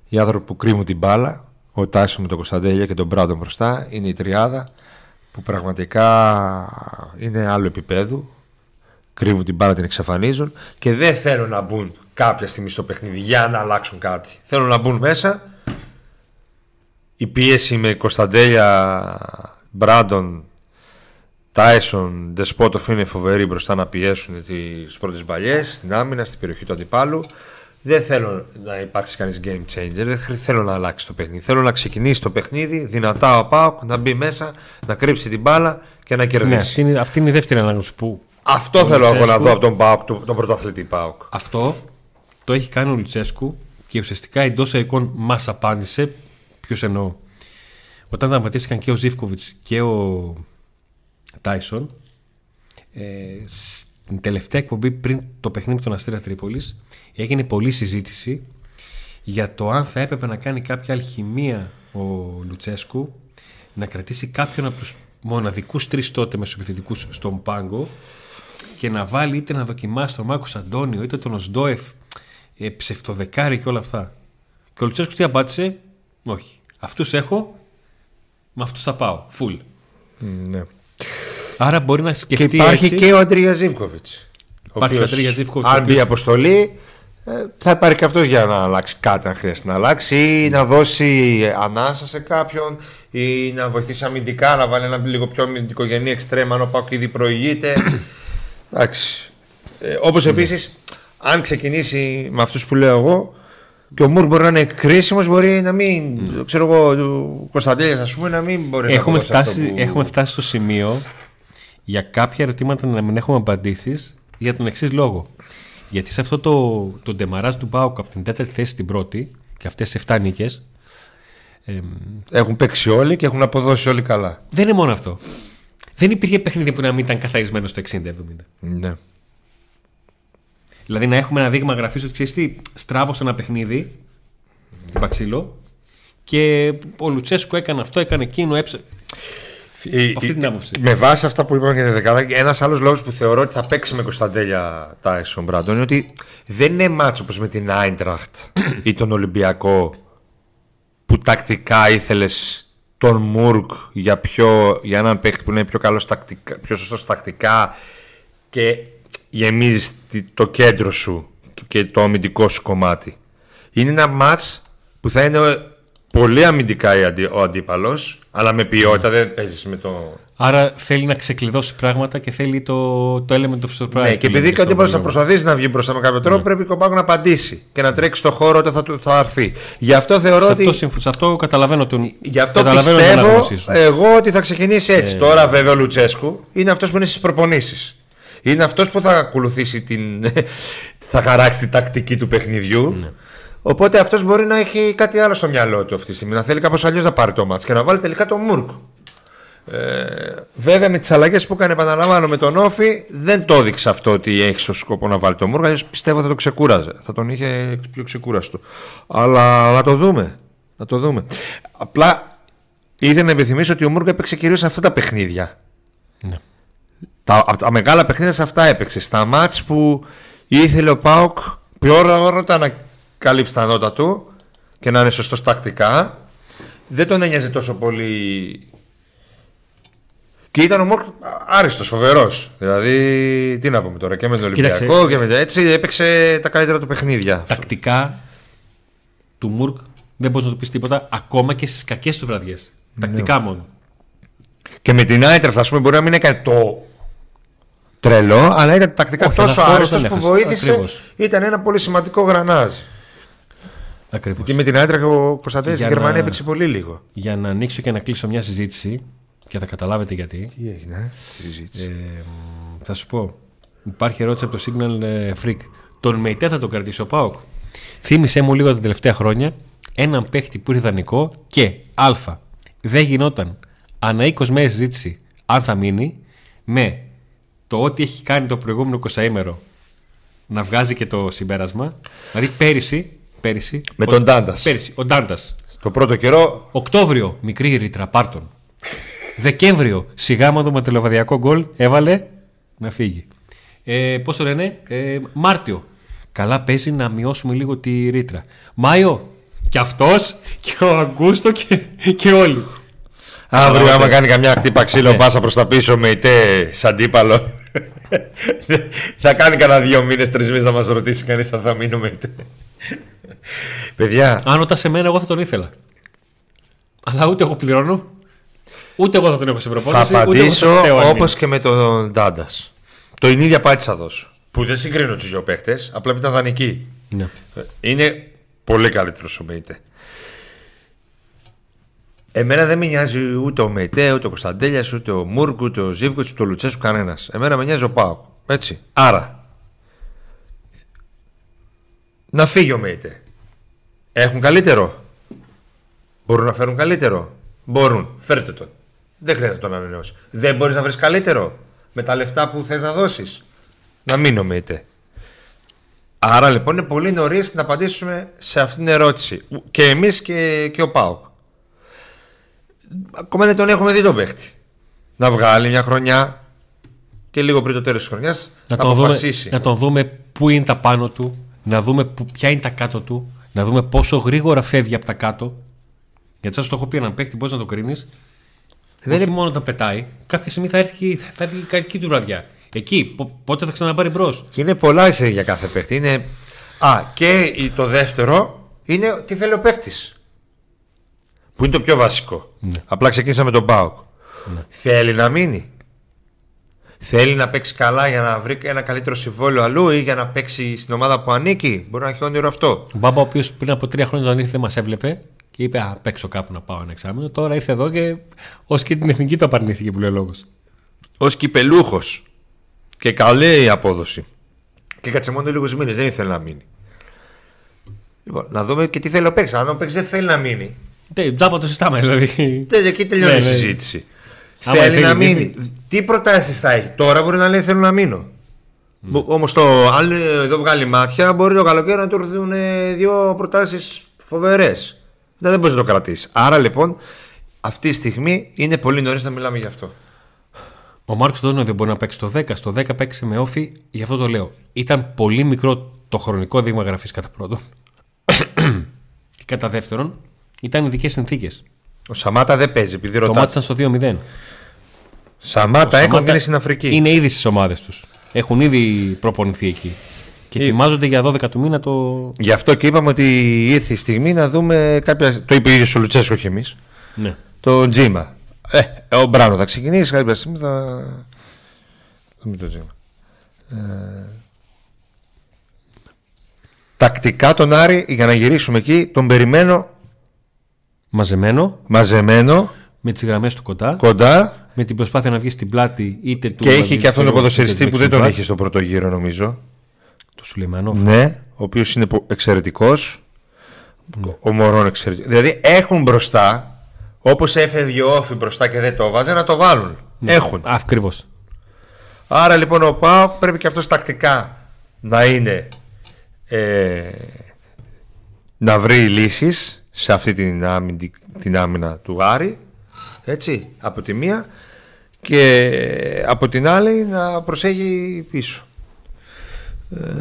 οι άνθρωποι που κρύβουν την μπάλα. Ο Τάσο με τον Κωνσταντέλια και τον Μπράντον μπροστά. Είναι η τριάδα που πραγματικά είναι άλλο επίπεδο. Κρύβουν την μπάλα, την εξαφανίζουν. Και δεν θέλω να μπουν κάποια στιγμή στο παιχνίδι για να αλλάξουν κάτι. Θέλω να μπουν μέσα. Η πίεση με Κωνσταντέλια, Μπράντον, Τάισον, Ντεσπότοφ είναι φοβερή μπροστά να πιέσουν τις πρώτες μπαλιές, την άμυνα, στην περιοχή του αντιπάλου. Δεν θέλω να υπάρξει κανείς game changer, δεν θέλω να αλλάξει το παιχνίδι. Θέλω να ξεκινήσει το παιχνίδι δυνατά ο ΠΑΟΚ, να μπει μέσα, να κρύψει την μπάλα και να κερδίσει. Ναι, αυτή, είναι, αυτή είναι η δεύτερη ανάγνωση που. Αυτό ο θέλω εγώ να δω από τον ΠΑΟΚ, τον πρωταθλητή ΠΑΟΚ. Αυτό το έχει κάνει ο Λουτσέσκου και ουσιαστικά εντός εικόνων μας απάντησε. Ποιος εννοώ? Όταν δραματίστηκαν και ο Ζίβκοβιτς και ο Τάισον, ε, στην τελευταία εκπομπή πριν το παιχνίδι των Αστέρα Τρίπολης έγινε πολλή συζήτηση για το αν θα έπρεπε να κάνει κάποια αλχημία ο Λουτσέσκου, να κρατήσει κάποιον από τους μοναδικούς τρεις τότε μεσοεπιθετικούς στον πάγκο και να βάλει είτε να δοκιμάσει τον Μάρκος Αντώνιο είτε τον Οσντόεφ, ε, ψευτοδεκάρι και όλα αυτά. Και ο Λουτσέσκου τι απάντησε? Όχι. Αυτούς έχω, με αυτούς θα πάω. Φουλ. Ναι. Άρα μπορεί να σκεφτεί. Και υπάρχει έτσι... και ο Αντρία Ζίβκοβιτς. Υπάρχει ο, ο Αντρία Ζίβκοβιτς. Αν μπει αποστολή, θα πάρει και αυτός για να αλλάξει κάτι, αν χρειάζεται να αλλάξει, ή να δώσει ανάσα σε κάποιον, ή να βοηθήσει αμυντικά, να βάλει ένα λίγο πιο αμυντικογενή εξτρέμα, να πάω και ήδη προηγείται. Εντάξει. Ε, όπως επίσης, αν ξεκινήσει με αυτούς που λέω εγώ. Και ο Μούργκ μπορεί να είναι κρίσιμος, μπορεί να μην. Mm. Ξέρω εγώ, ο Κωνσταντέλιας, ας πούμε, να μην μπορεί έχουμε να φτάσει. Που... Έχουμε φτάσει στο σημείο για κάποια ερωτήματα να μην έχουμε απαντήσεις για τον εξής λόγο. Γιατί σε αυτό το, το ντεμαράζ του ΠΑΟΚ από την τέταρτη θέση στην πρώτη και αυτές τις εφτά νίκες. Εμ... Έχουν παίξει όλοι και έχουν αποδώσει όλοι καλά. Δεν είναι μόνο αυτό. Δεν υπήρχε παιχνίδι που να μην ήταν καθαρισμένο στο εξήντα εβδομήντα. Ναι. Δηλαδή να έχουμε ένα δείγμα γραφής ότι ξέρεις τι, στράβωσε ένα παιχνίδι, την παξίλο, και ο Λουτσέσκου έκανε αυτό, έκανε εκείνο, έψε. Η, αυτή την άποψη. Με βάση αυτά που είπαμε για τη δεκάδα, ένας άλλος λόγος που θεωρώ ότι θα παίξει με Κωνσταντέλια Τάισον Μπράντον είναι ότι δεν είναι μάτσο όπως με την Άιντραχτ ή τον Ολυμπιακό που τακτικά ήθελες τον Μούργκ για, για έναν παίκτη που είναι πιο, καλός, τακτικά, πιο σωστός τακτικά και γεμίζεις το κέντρο σου και το αμυντικό σου κομμάτι. Είναι ένα μάτς που θα είναι πολύ αμυντικά ο αντίπαλος, αλλά με ποιότητα. Δεν παίζεις με το... Άρα θέλει να ξεκλειδώσει πράγματα και θέλει το, το element of surprise. Ναι, και επειδή ο αντίπαλος θα προσπαθήσει να βγει μπροστά με κάποιο τρόπο, ναι, πρέπει ο Πάγκο να απαντήσει και να τρέξει στο χώρο όταν θα, θα έρθει. Γι' αυτό θεωρώ σε ότι. Αυτό, σε αυτό καταλαβαίνω τον. Γι' αυτό πιστεύω εγώ ότι θα ξεκινήσει έτσι. Ε... Τώρα, βέβαια, ο Λουτσέσκου είναι αυτός που είναι στις προπονήσεις. Είναι αυτός που θα ακολουθήσει την... θα χαράξει την τακτική του παιχνιδιού. Ναι. Οπότε αυτός μπορεί να έχει κάτι άλλο στο μυαλό του αυτή τη στιγμή. Να θέλει κάπως αλλιώς να πάρει το μάτς και να βάλει τελικά τον Μούργκ. Ε, βέβαια με τις αλλαγές που έκανε, επαναλαμβάνω, με τον Όφη, δεν το έδειξε αυτό ότι έχει στο σκοπό να βάλει τον Μούργκ. Αλλιώς πιστεύω θα το ξεκούραζε. Θα τον είχε πιο ξεκούραστο. Αλλά να το δούμε. Να το δούμε. Απλά ήθελα να επιθυμήσω ότι ο Μούργκ έπαιξε κυρίως αυτά τα παιχνίδια. Ναι. Τα, τα μεγάλα παιχνίδια σε αυτά έπαιξε. Στα μάτς που ήθελε ο ΠΑΟΚ πιο ώρα να καλύψει τα νότα του και να είναι σωστός τακτικά, δεν τον ένοιαζε τόσο πολύ Και ήταν ο Μούργκ άριστος, φοβερός. Δηλαδή, τι να πούμε τώρα, και με τον Ολυμπιακό. Κοίταξε. Και με τα έτσι. Έπαιξε τα καλύτερα του παιχνίδια. Τακτικά του Μούργκ δεν μπορεί να του πει τίποτα, ακόμα και στις κακές του βραδιές. Τακτικά ναι. μόνο. Και με την Άιτρεφ, ας πούμε, μπορεί να μην έκανε το τρελό, αλλά ήταν τακτικά όχι, τόσο άριστος που βοήθησε. Ακριβώς. Ήταν ένα πολύ σημαντικό γρανάζ. Ακριβώς. Και με την Άιτρεφ ο Κωνσταντέλια στην Γερμανία να... έπαιξε πολύ λίγο. Για να ανοίξω και να κλείσω μια συζήτηση. Και θα καταλάβετε γιατί. Τι έγινε, συζήτηση. Ε, θα σου πω. Υπάρχει ερώτηση από το Signal Freak. Τον Μεϊτέ θα τον κρατήσει ο ΠΑΟΚ? Θύμησέ μου λίγο τα τελευταία χρόνια έναν παίχτη που είναι ιδανικό και α. Δεν γινόταν ανά είκοσι μέρες συζήτηση αν θα μείνει, με το ότι έχει κάνει το προηγούμενο εικοσαήμερο να βγάζει και το συμπέρασμα. Δηλαδή πέρυσι. πέρυσι με ο, τον Ντάντας. Πέρυσι, ο Ντάντας. Στο πρώτο καιρό. Οκτώβριο, μικρή ρήτρα, πάρτον. Δεκέμβριο, σιγάματο με τελοβαδιακό γκολ, έβαλε να φύγει. Ε, πώς το λένε, ε, Μάρτιο. Καλά παίζει να μειώσουμε λίγο τη ρήτρα. Μάιο, κι αυτός, και ο Αγκούστο και, και όλοι. Αύριο, άμα κάνει καμιά χτύπα ξύλο, ναι. πάσα προς τα πίσω με ητέ, σαν τίπαλο. Θα κάνει κανένα δύο μήνες, τρεις μήνες να μας ρωτήσει κανείς αν θα μείνουμε ητέ. Παιδιά. Αν ρωτά σε μένα, εγώ θα τον ήθελα. Αλλά ούτε εγώ πληρώνω. Ούτε εγώ θα τον έχω σε προπόνηση. Θα απαντήσω όπως και με τον Ντάντας. Το είναι ίδια πάτη θα δώσω. Που δεν συγκρίνω τους δύο παίχτες, απλά με τα δανεική. Ναι. Είναι πολύ καλύτερος ο Μεϊτέ. Εμένα δεν με νοιάζει ούτε ο Μεϊτέ, ούτε ο Κωνσταντέλιας, ούτε ο Μούργκ, ούτε ο Ζίβκοβιτς, ούτε ο Λουτσέσκου, κανένας. Εμένα με νοιάζει ο ΠΑΟΚ. Έτσι. Άρα, να φύγει ο Μεϊτέ. Έχουν καλύτερο. Μπορούν να φέρουν καλύτερο. Μπορούν, φέρτε τον. Δεν χρειάζεται τον ανανεώσει. Δεν μπορείς να βρεις καλύτερο με τα λεφτά που θες να δώσεις? Να μην νομίζετε. Άρα λοιπόν είναι πολύ νωρίς να απαντήσουμε σε αυτήν την ερώτηση. Και εμείς και, και ο ΠΑΟΚ. Ακόμα δεν τον έχουμε δει τον παίχτη. Να βγάλει μια χρονιά και λίγο πριν το τέλος της χρονιάς να, να τον αποφασίσει. Δούμε, να τον δούμε πού είναι τα πάνω του, να δούμε που, ποια είναι τα κάτω του, να δούμε πόσο γρήγορα φεύγει από τα κάτω. Γιατί σας το έχω πει, έναν παίκτη μπορείς να το κρίνεις. Δεν είναι μόνο να πετάει. Κάποια στιγμή θα έρθει, θα έρθει η κακή του βραδιά. Εκεί, πότε θα ξαναπάρει μπρος. Και είναι πολλά είσαι για κάθε παίκτη. Είναι... Α, και το δεύτερο είναι τι θέλει ο παίκτης. Που είναι το πιο βασικό. Ναι. Απλά ξεκίνησα με τον ΠΑΟΚ. Ναι. Θέλει να μείνει. Θέλει να παίξει καλά για να βρει ένα καλύτερο συμβόλαιο αλλού ή για να παίξει στην ομάδα που ανήκει. Μπορεί να έχει όνειρο αυτό. Ο Μπάμπα, ο οποίος πριν από τρία χρόνια τον ήρθε, δεν μας έβλεπε. Και είπε, α, παίξω κάπου να πάω ένα εξάμηνο. Τώρα ήρθε εδώ και ως και την εθνική το απαρνήθηκε που λέει ο λόγος. Ως κυπελούχος. Και καλή η απόδοση. Και κάτσε μόνο λίγους μήνες, δεν ήθελε να μείνει. Λοιπόν, να δούμε και τι θέλει ο παίκτης. Αν ο παίκτης δεν θέλει να μείνει. Τζάμπα το συστάμε, δηλαδή. Εκεί τελειώνει η συζήτηση. Άμα θέλει να μείνει. μείνει. Τι προτάσεις θα έχει. Τώρα μπορεί να λέει θέλω να μείνω. Mm. Όμως το αν εδώ βγάλει μάτια, μπορεί το καλοκαίρι να του έρθουν δύο προτάσεις φοβερές. Δεν μπορεί να το κρατήσει. Άρα λοιπόν, αυτή τη στιγμή είναι πολύ νωρίς να μιλάμε γι' αυτό. Ο Μάρκος Ντόνιο δεν μπορεί να παίξει το δέκα. Στο δέκα παίξει με Όφη, γι' αυτό το λέω. Ήταν πολύ μικρό το χρονικό δείγμα γραφής κατά πρώτον. Και κατά δεύτερον, ήταν ειδικές συνθήκες. Ο Σαμάτα δεν παίζει, επειδή ρωτάτε. Το μάτι ήταν στο δύο μηδέν. Σαμάτα έκανε στην Αφρική. Είναι ήδη στις ομάδες τους. Έχουν ήδη προπονηθεί εκεί. Και ετοιμάζονται για δώδεκα του μήνα το. Γι' αυτό και είπαμε ότι ήρθε η στιγμή να δούμε κάποια. Το είπε ο Λουτσέσκου, όχι εμείς. Ναι. Το Τζίμα. Ε, ο Μπράνο θα ξεκινήσει κάποια στιγμή. Θα. Δούμε το Τζίμα. Ε... Τακτικά τον Άρη, για να γυρίσουμε εκεί, τον περιμένω. Μαζεμένο. Μαζεμένο. Με τις γραμμές του κοντά. Κοντά. Με την προσπάθεια να βγει στην πλάτη είτε του. Και έχει και αυτόν τον ποδοσφαιριστή που δεν τον έχει στο πρώτο γύρο, νομίζω. Το Σουλεϊμανόφ. Ναι, ο οποίος είναι εξαιρετικός. Mm. Ο Μωρών εξαιρετικός. Δηλαδή έχουν μπροστά, όπως έφευγε ο Όφη μπροστά και δεν το βάζει, να το βάλουν. Mm. Έχουν. Ακριβώς. Άρα λοιπόν ο ΠΑΟΚ πρέπει και αυτός τακτικά να είναι. Ε, να βρει λύσεις σε αυτή την, άμυ, την άμυνα του Άρη. Έτσι, από τη μία. Και από την άλλη να προσέχει πίσω. Ε...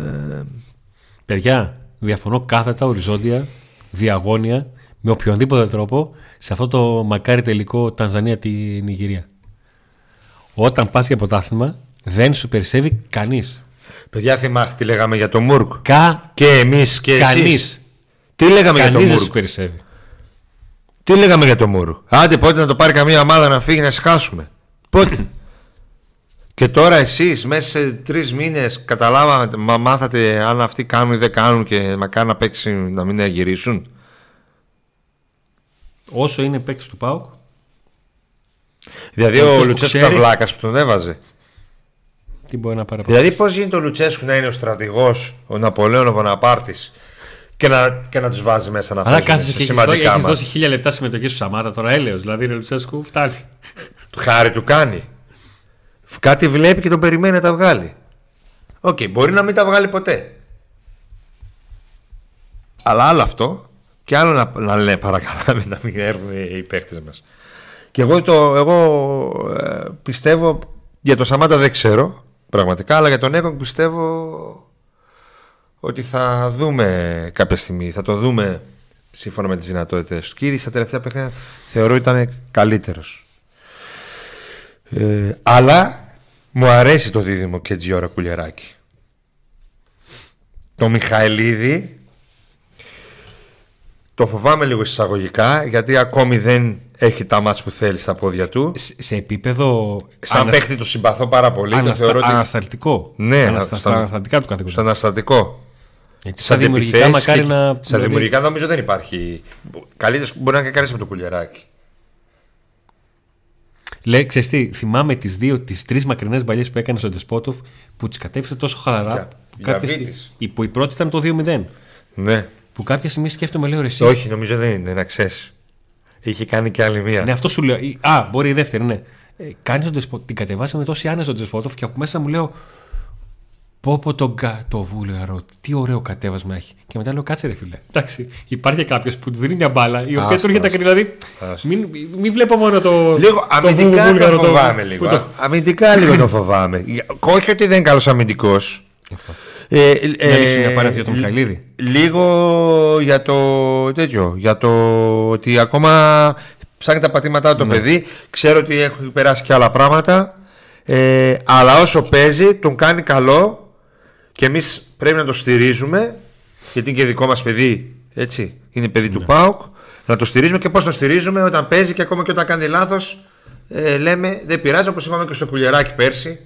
Παιδιά, διαφωνώ κάθετα, οριζόντια, διαγώνια, με οποιονδήποτε τρόπο σε αυτό το μακάρι τελικό Τανζανία-Νιγηρία. Όταν πας για πρωτάθλημα, δεν σου περισσεύει κανείς. Παιδιά, θυμάστε τι λέγαμε για το Μούργκ. Κα... Και εμείς και κανείς. Εσείς. Τι λέγαμε κανείς για το Μούργκ. Δεν σου περισσεύει. Τι λέγαμε για το Μούργκ. Άντε, πότε να το πάρει καμία ομάδα να φύγει να σχάσουμε. Πότε. Και τώρα εσείς μέσα σε τρεις μήνες καταλάβατε, μα, μάθατε αν αυτοί κάνουν ή δεν κάνουν και μακάρι να παίξουν να μην αγυρίσουν. Όσο είναι παίκτης του ΠΑΟΚ. Δηλαδή ο, ο Λουτσέσκου τα βλάκας που τον έβαζε. Τι μπορεί να παραπάνω. Δηλαδή πώς γίνεται ο Λουτσέσκου να είναι ο στρατηγός, ο Ναπολέων, ο Βοναπάρτης και να, και να τους βάζει μέσα να αλλά παίζουν σε σημαντικά μας. Έχεις δώσει χίλια λεπτά συμμετοχή στους Σαμάτα τώρα έλεος. Δηλαδή ο Λουτσέσκου φτάνει. Χάρη του κάνει. Κάτι βλέπει και τον περιμένει να τα βγάλει. Οκ, okay, μπορεί να μην τα βγάλει ποτέ. Αλλά άλλο αυτό και άλλο να, να λένε παρακαλάμε να μην έρθουν οι παίκτες μας. Και εγώ, το, εγώ ε, πιστεύω για τον Σαμάτα δεν ξέρω πραγματικά, αλλά για τον Έκον πιστεύω ότι θα δούμε κάποια στιγμή. Θα το δούμε σύμφωνα με τις δυνατότητες του. Κύριοι στα τελευταία παιχνίδια θεωρώ ήταν καλύτερος. Ε, αλλά μου αρέσει το δίδυμο Κετζιώρα Κουλιαράκη. Το Μιχαηλίδη το φοβάμαι λίγο εισαγωγικά, γιατί ακόμη δεν έχει τα μάτς που θέλει στα πόδια του. Σε, σε επίπεδο σαν ανα... παίχτη του συμπαθώ πάρα πολύ. Αναστα... Ότι... Ανασταλτικό. Ναι, ανασταλτικά στα... ανασταλτικά του καθήκοντα. Σαν ανασταλτικό. Σαν δημιουργικά μακάρι και... να... Σαν δημιουργικά νομίζω δεν υπάρχει. Καλύτερος μπορεί να κάνει κανείς από το Κουλιαράκη. Λέει, ξέρεις τι, θυμάμαι τις δύο, τις τρεις μακρινές μπαλιές που έκανε στον Ντεσπότοφ που τις κατέφερε τόσο χαλαρά. Για, που, η, που η πρώτη ήταν το δύο μηδέν. Ναι. Που κάποια στιγμή σκέφτομαι, λέω ρε εσύ. Όχι, νομίζω δεν είναι, να ξέρεις. Είχε κάνει και άλλη μία. Ναι, αυτό σου λέω. Α, μπορεί η δεύτερη, ναι. Ε, κάνεις τον Ντεσπότοφ, την κατεβάσαμε με τόση άνεση στον Ντεσπότοφ και από μέσα μου λέω. Πω πω τον κα... το βούλγαρο, τι ωραίο κατέβασμα έχει. Και μετά λέω κάτσε ρε φίλε. Εντάξει, υπάρχει κάποιο που του δίνει μια μπάλα, η οποία του έρχεται ακριβώ. Δηλαδή, μην, μην βλέπω μόνο το. Λίγο αμυντικά το, το φοβάμαι το... λίγο. Το... Αμυντικά λίγο το φοβάμαι. Όχι ότι δεν είναι καλό αμυντικό. Ε, ε, ε, να δείξει μια παρένθεση για τον Μιχαηλίδη. Λίγο για το τέτοιο. Για το ότι ακόμα ψάχνει τα πατήματά του ναι. Το παιδί. Ξέρω ότι έχουν περάσει και άλλα πράγματα. Ε, αλλά όσο παίζει, τον κάνει καλό. Και εμείς πρέπει να το στηρίζουμε, γιατί είναι και δικό μας παιδί, έτσι, είναι παιδί ναι. Του ΠΑΟΚ. Να το στηρίζουμε και πώς το στηρίζουμε όταν παίζει και ακόμα και όταν κάνει λάθος. Ε, λέμε, δεν πειράζει, όπως είπαμε και στο Κουλιαράκι πέρσι.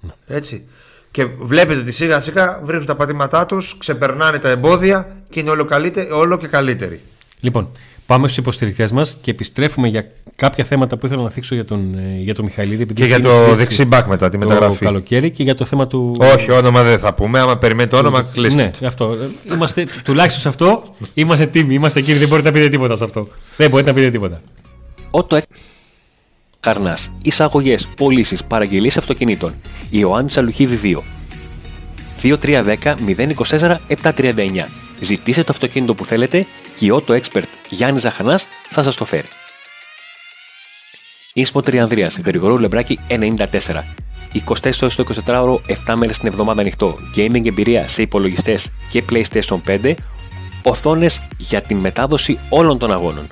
Ναι. Έτσι. Και βλέπετε ότι σιγά σιγά βρίσκουν τα πατήματά τους, ξεπερνάνε τα εμπόδια και είναι όλο, καλύτε, όλο και καλύτεροι. Λοιπόν, πάμε στους υποστηρικτές μας και επιστρέφουμε για κάποια θέματα που ήθελα να θίξω για τον, για τον Μιχαηλίδη. Και για το δεξί μπακ μετά τη μεταγραφή. Το καλοκαίρι και για το θέμα του. Όχι, όνομα δεν θα πούμε. Άμα περιμένει το όνομα, κλείσει. Ναι, αυτό. Είμαστε, τουλάχιστον σε αυτό είμαστε τίμοι. Είμαστε κύριοι. Δεν μπορείτε να πείτε τίποτα σε αυτό. Δεν μπορείτε να πείτε τίποτα. Ότο Καρνά. Εισαγωγές, πωλήσεις, παραγγελίες αυτοκινήτων. Ιωάννη Τσαλουχίδη δύο. δύο τρία ένα μηδέν μηδέν δύο τέσσερα επτά τρία εννιά. Ζητήστε το αυτοκίνητο που θέλετε και ο Auto Expert Γιάννης Ζαχανάς θα σας το φέρει. Ίσπο Τριανδρίας, Γρηγορού Λεμπράκη ενενήντα τέσσερα. είκοσι τέσσερις ώρες το εικοσιτετράωρο, επτά μέρες την εβδομάδα ανοιχτό. Gaming εμπειρία σε υπολογιστές και PlayStation πέντε. Οθόνες για την μετάδοση όλων των αγώνων.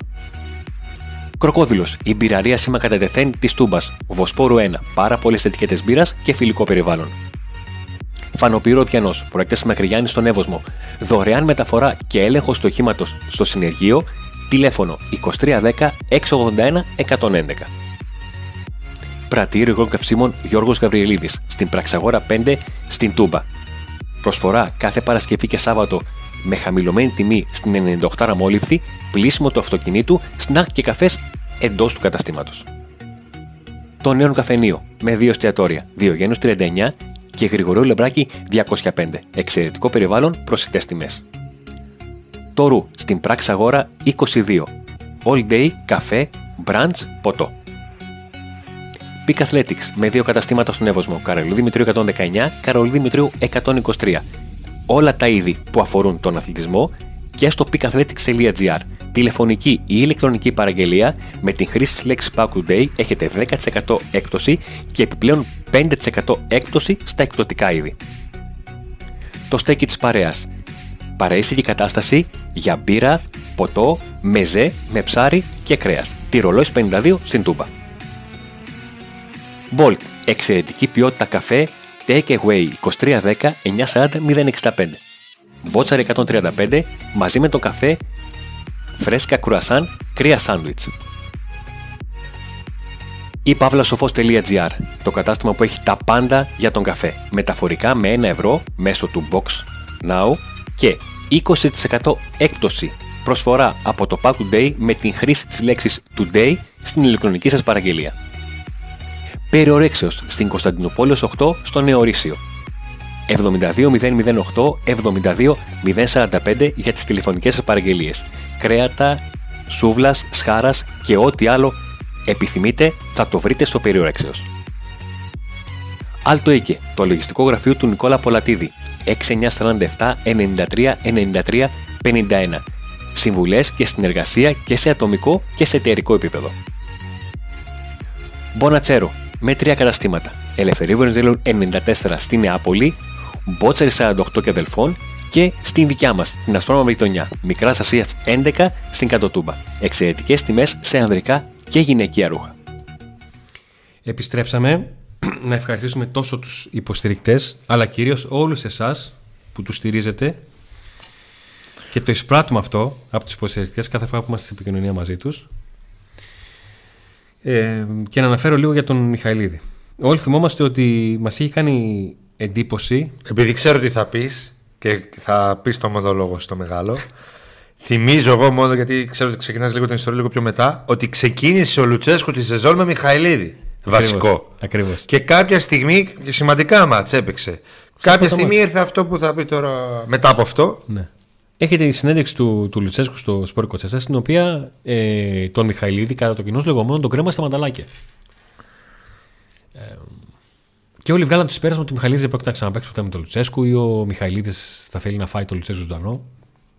Κροκόδυλος, η μπειραρία σήμα κατά τεθέν της Τούμπας. Βοσπόρου ένα, πάρα πολλές ετικέτες μπύρας και φιλικό περιβάλλον. Φανοπύρο Διανός, προέκταση Μακριγιάννη στον Εύοσμο. Δωρεάν μεταφορά και έλεγχος του οχήματος στο συνεργείο. Τηλέφωνο είκοσι τρία δέκα έξι ογδόντα ένα εκατόν έντεκα. Πρατήριο Υγρών Καυσίμων Γιώργος Γαβριελίδης, στην Πραξαγόρα πέντε, στην Τούμπα. Προσφορά κάθε Παρασκευή και Σάββατο με χαμηλωμένη τιμή στην ενενήντα οκτώ Ραμόληψη, πλήσιμο του αυτοκινήτου, σνακ και καφές εντός του καταστήματος. Το νέο καφενείο με δύο εστιατόρια, Διογένους τριάντα εννιά και Γρηγορίου Λεμπράκη διακόσια πέντε. Εξαιρετικό περιβάλλον, προσιτές τιμές. Το Ρου, στην Πραξαγόρα είκοσι δύο. All day, καφέ, brunch, ποτό. Peak Athletics με δύο καταστήματα στον Εύοσμο. Καρολίου Δημητρίου εκατόν δεκαεννιά, Καρολίου Δημητρίου εκατόν είκοσι τρία. Όλα τα είδη που αφορούν τον αθλητισμό και στο peak athletics τελεία gr. Τηλεφωνική ή ηλεκτρονική παραγγελία με την χρήση της λέξης Pack Today έχετε δέκα τοις εκατό έκπτωση και επιπλέον πέντε τοις εκατό έκπτωση στα εκπτωτικά είδη. Το στέκι της παρέας. Παραίσθητη κατάσταση για μπύρα, ποτό, μεζέ, με ψάρι και κρέας. Τη Ρολόης πενήντα δύο στην Τούμπα. Bolt, Εξαιρετική ποιότητα καφέ Take Away είκοσι τρία δέκα εννιακόσια σαράντα μηδέν εξήντα πέντε. Μπότσαρ εκατόν τριάντα πέντε μαζί με το καφέ, φρέσκα κρουασάν, κρύα σάντουιτς. Η παύλα σοφός τελεία τζι άρ, το κατάστημα που έχει τα πάντα για τον καφέ. Μεταφορικά με ένα ευρώ μέσω του Box Now και είκοσι τοις εκατό έκπτωση προσφορά από το Pack Today με την χρήση της λέξης Today στην ηλεκτρονική σας παραγγελία. Περιορέξεως στην Κωνσταντινούπολεως οκτώ στο Νεορίσιο. εβδομήντα δύο μηδέν μηδέν οκτώ εβδομήντα δύο μηδέν σαράντα πέντε για τις τηλεφωνικές σας παραγγελίες. Κρέατα, σούβλας, σχάρας και ό,τι άλλο επιθυμείτε θα το βρείτε στο περιορέξεως. Άλτο Οίκε, το λογιστικό γραφείο του Νικόλα Πολατίδη. εξήντα εννιά σαράντα επτά ενενήντα τρία ενενήντα τρία πενήντα ένα. Συμβουλές και συνεργασία και σε ατομικό και σε εταιρικό επίπεδο. Μπονατσέρο, με τρία καταστήματα. Ελευθερίου Βενιζέλου ενενήντα τέσσερα στη Νεάπολη, Μπότσαρη σαράντα οκτώ και Αδελφών και στην δικιά μας, την Ασπρόμα Γειτονιά, Μικράς Ασίας έντεκα στην Κατοτούμπα. Εξαιρετικές τιμές σε ανδρικά και γυναικεία ρούχα. Επιστρέψαμε να ευχαριστήσουμε τόσο τους υποστηρικτές, αλλά κυρίως όλους εσάς που τους στηρίζετε και το εισπράττουμε αυτό από τους υποστηρικτές κάθε φορά που είμαστε στην επικοινωνία μαζί τους. Ε, και να αναφέρω λίγο για τον Μιχαηλίδη. Όλοι θυμόμαστε ότι μας είχε κάνει εντύπωση. Επειδή ξέρω τι θα πεις και θα πεις το μονόλογο στο μεγάλο, θυμίζω εγώ μόνο, γιατί ξέρω ότι ξεκινάς λίγο την ιστορία λίγο πιο μετά, ότι ξεκίνησε ο Λουτσέσκου τη σεζόν με Μιχαηλίδη. Ακριβώς, βασικό. Ακριβώς. Και κάποια στιγμή σημαντικά μάτς έπαιξε. Σε κάποια στιγμή μάτς. Ήρθε αυτό που θα πει τώρα μετά από αυτό. Ναι. Έχετε η συνέντευξη του, του Λουτσέσκου στο Σπορ είκοσι τέσσερα, στην οποία ε, τον Μιχαηλίδη κατά το κοινός λεγόμενο τον κρέμα στα μανταλάκια. Ε, και όλοι βγάλαν το συμπέρασμα ότι ο Μιχαηλίδης δεν πρόκειται να ξαναπαίξει ποτέ με τον Λουτσέσκου ή ο Μιχαηλίδης θα θέλει να φάει τον Λουτσέσκου ζωντανό.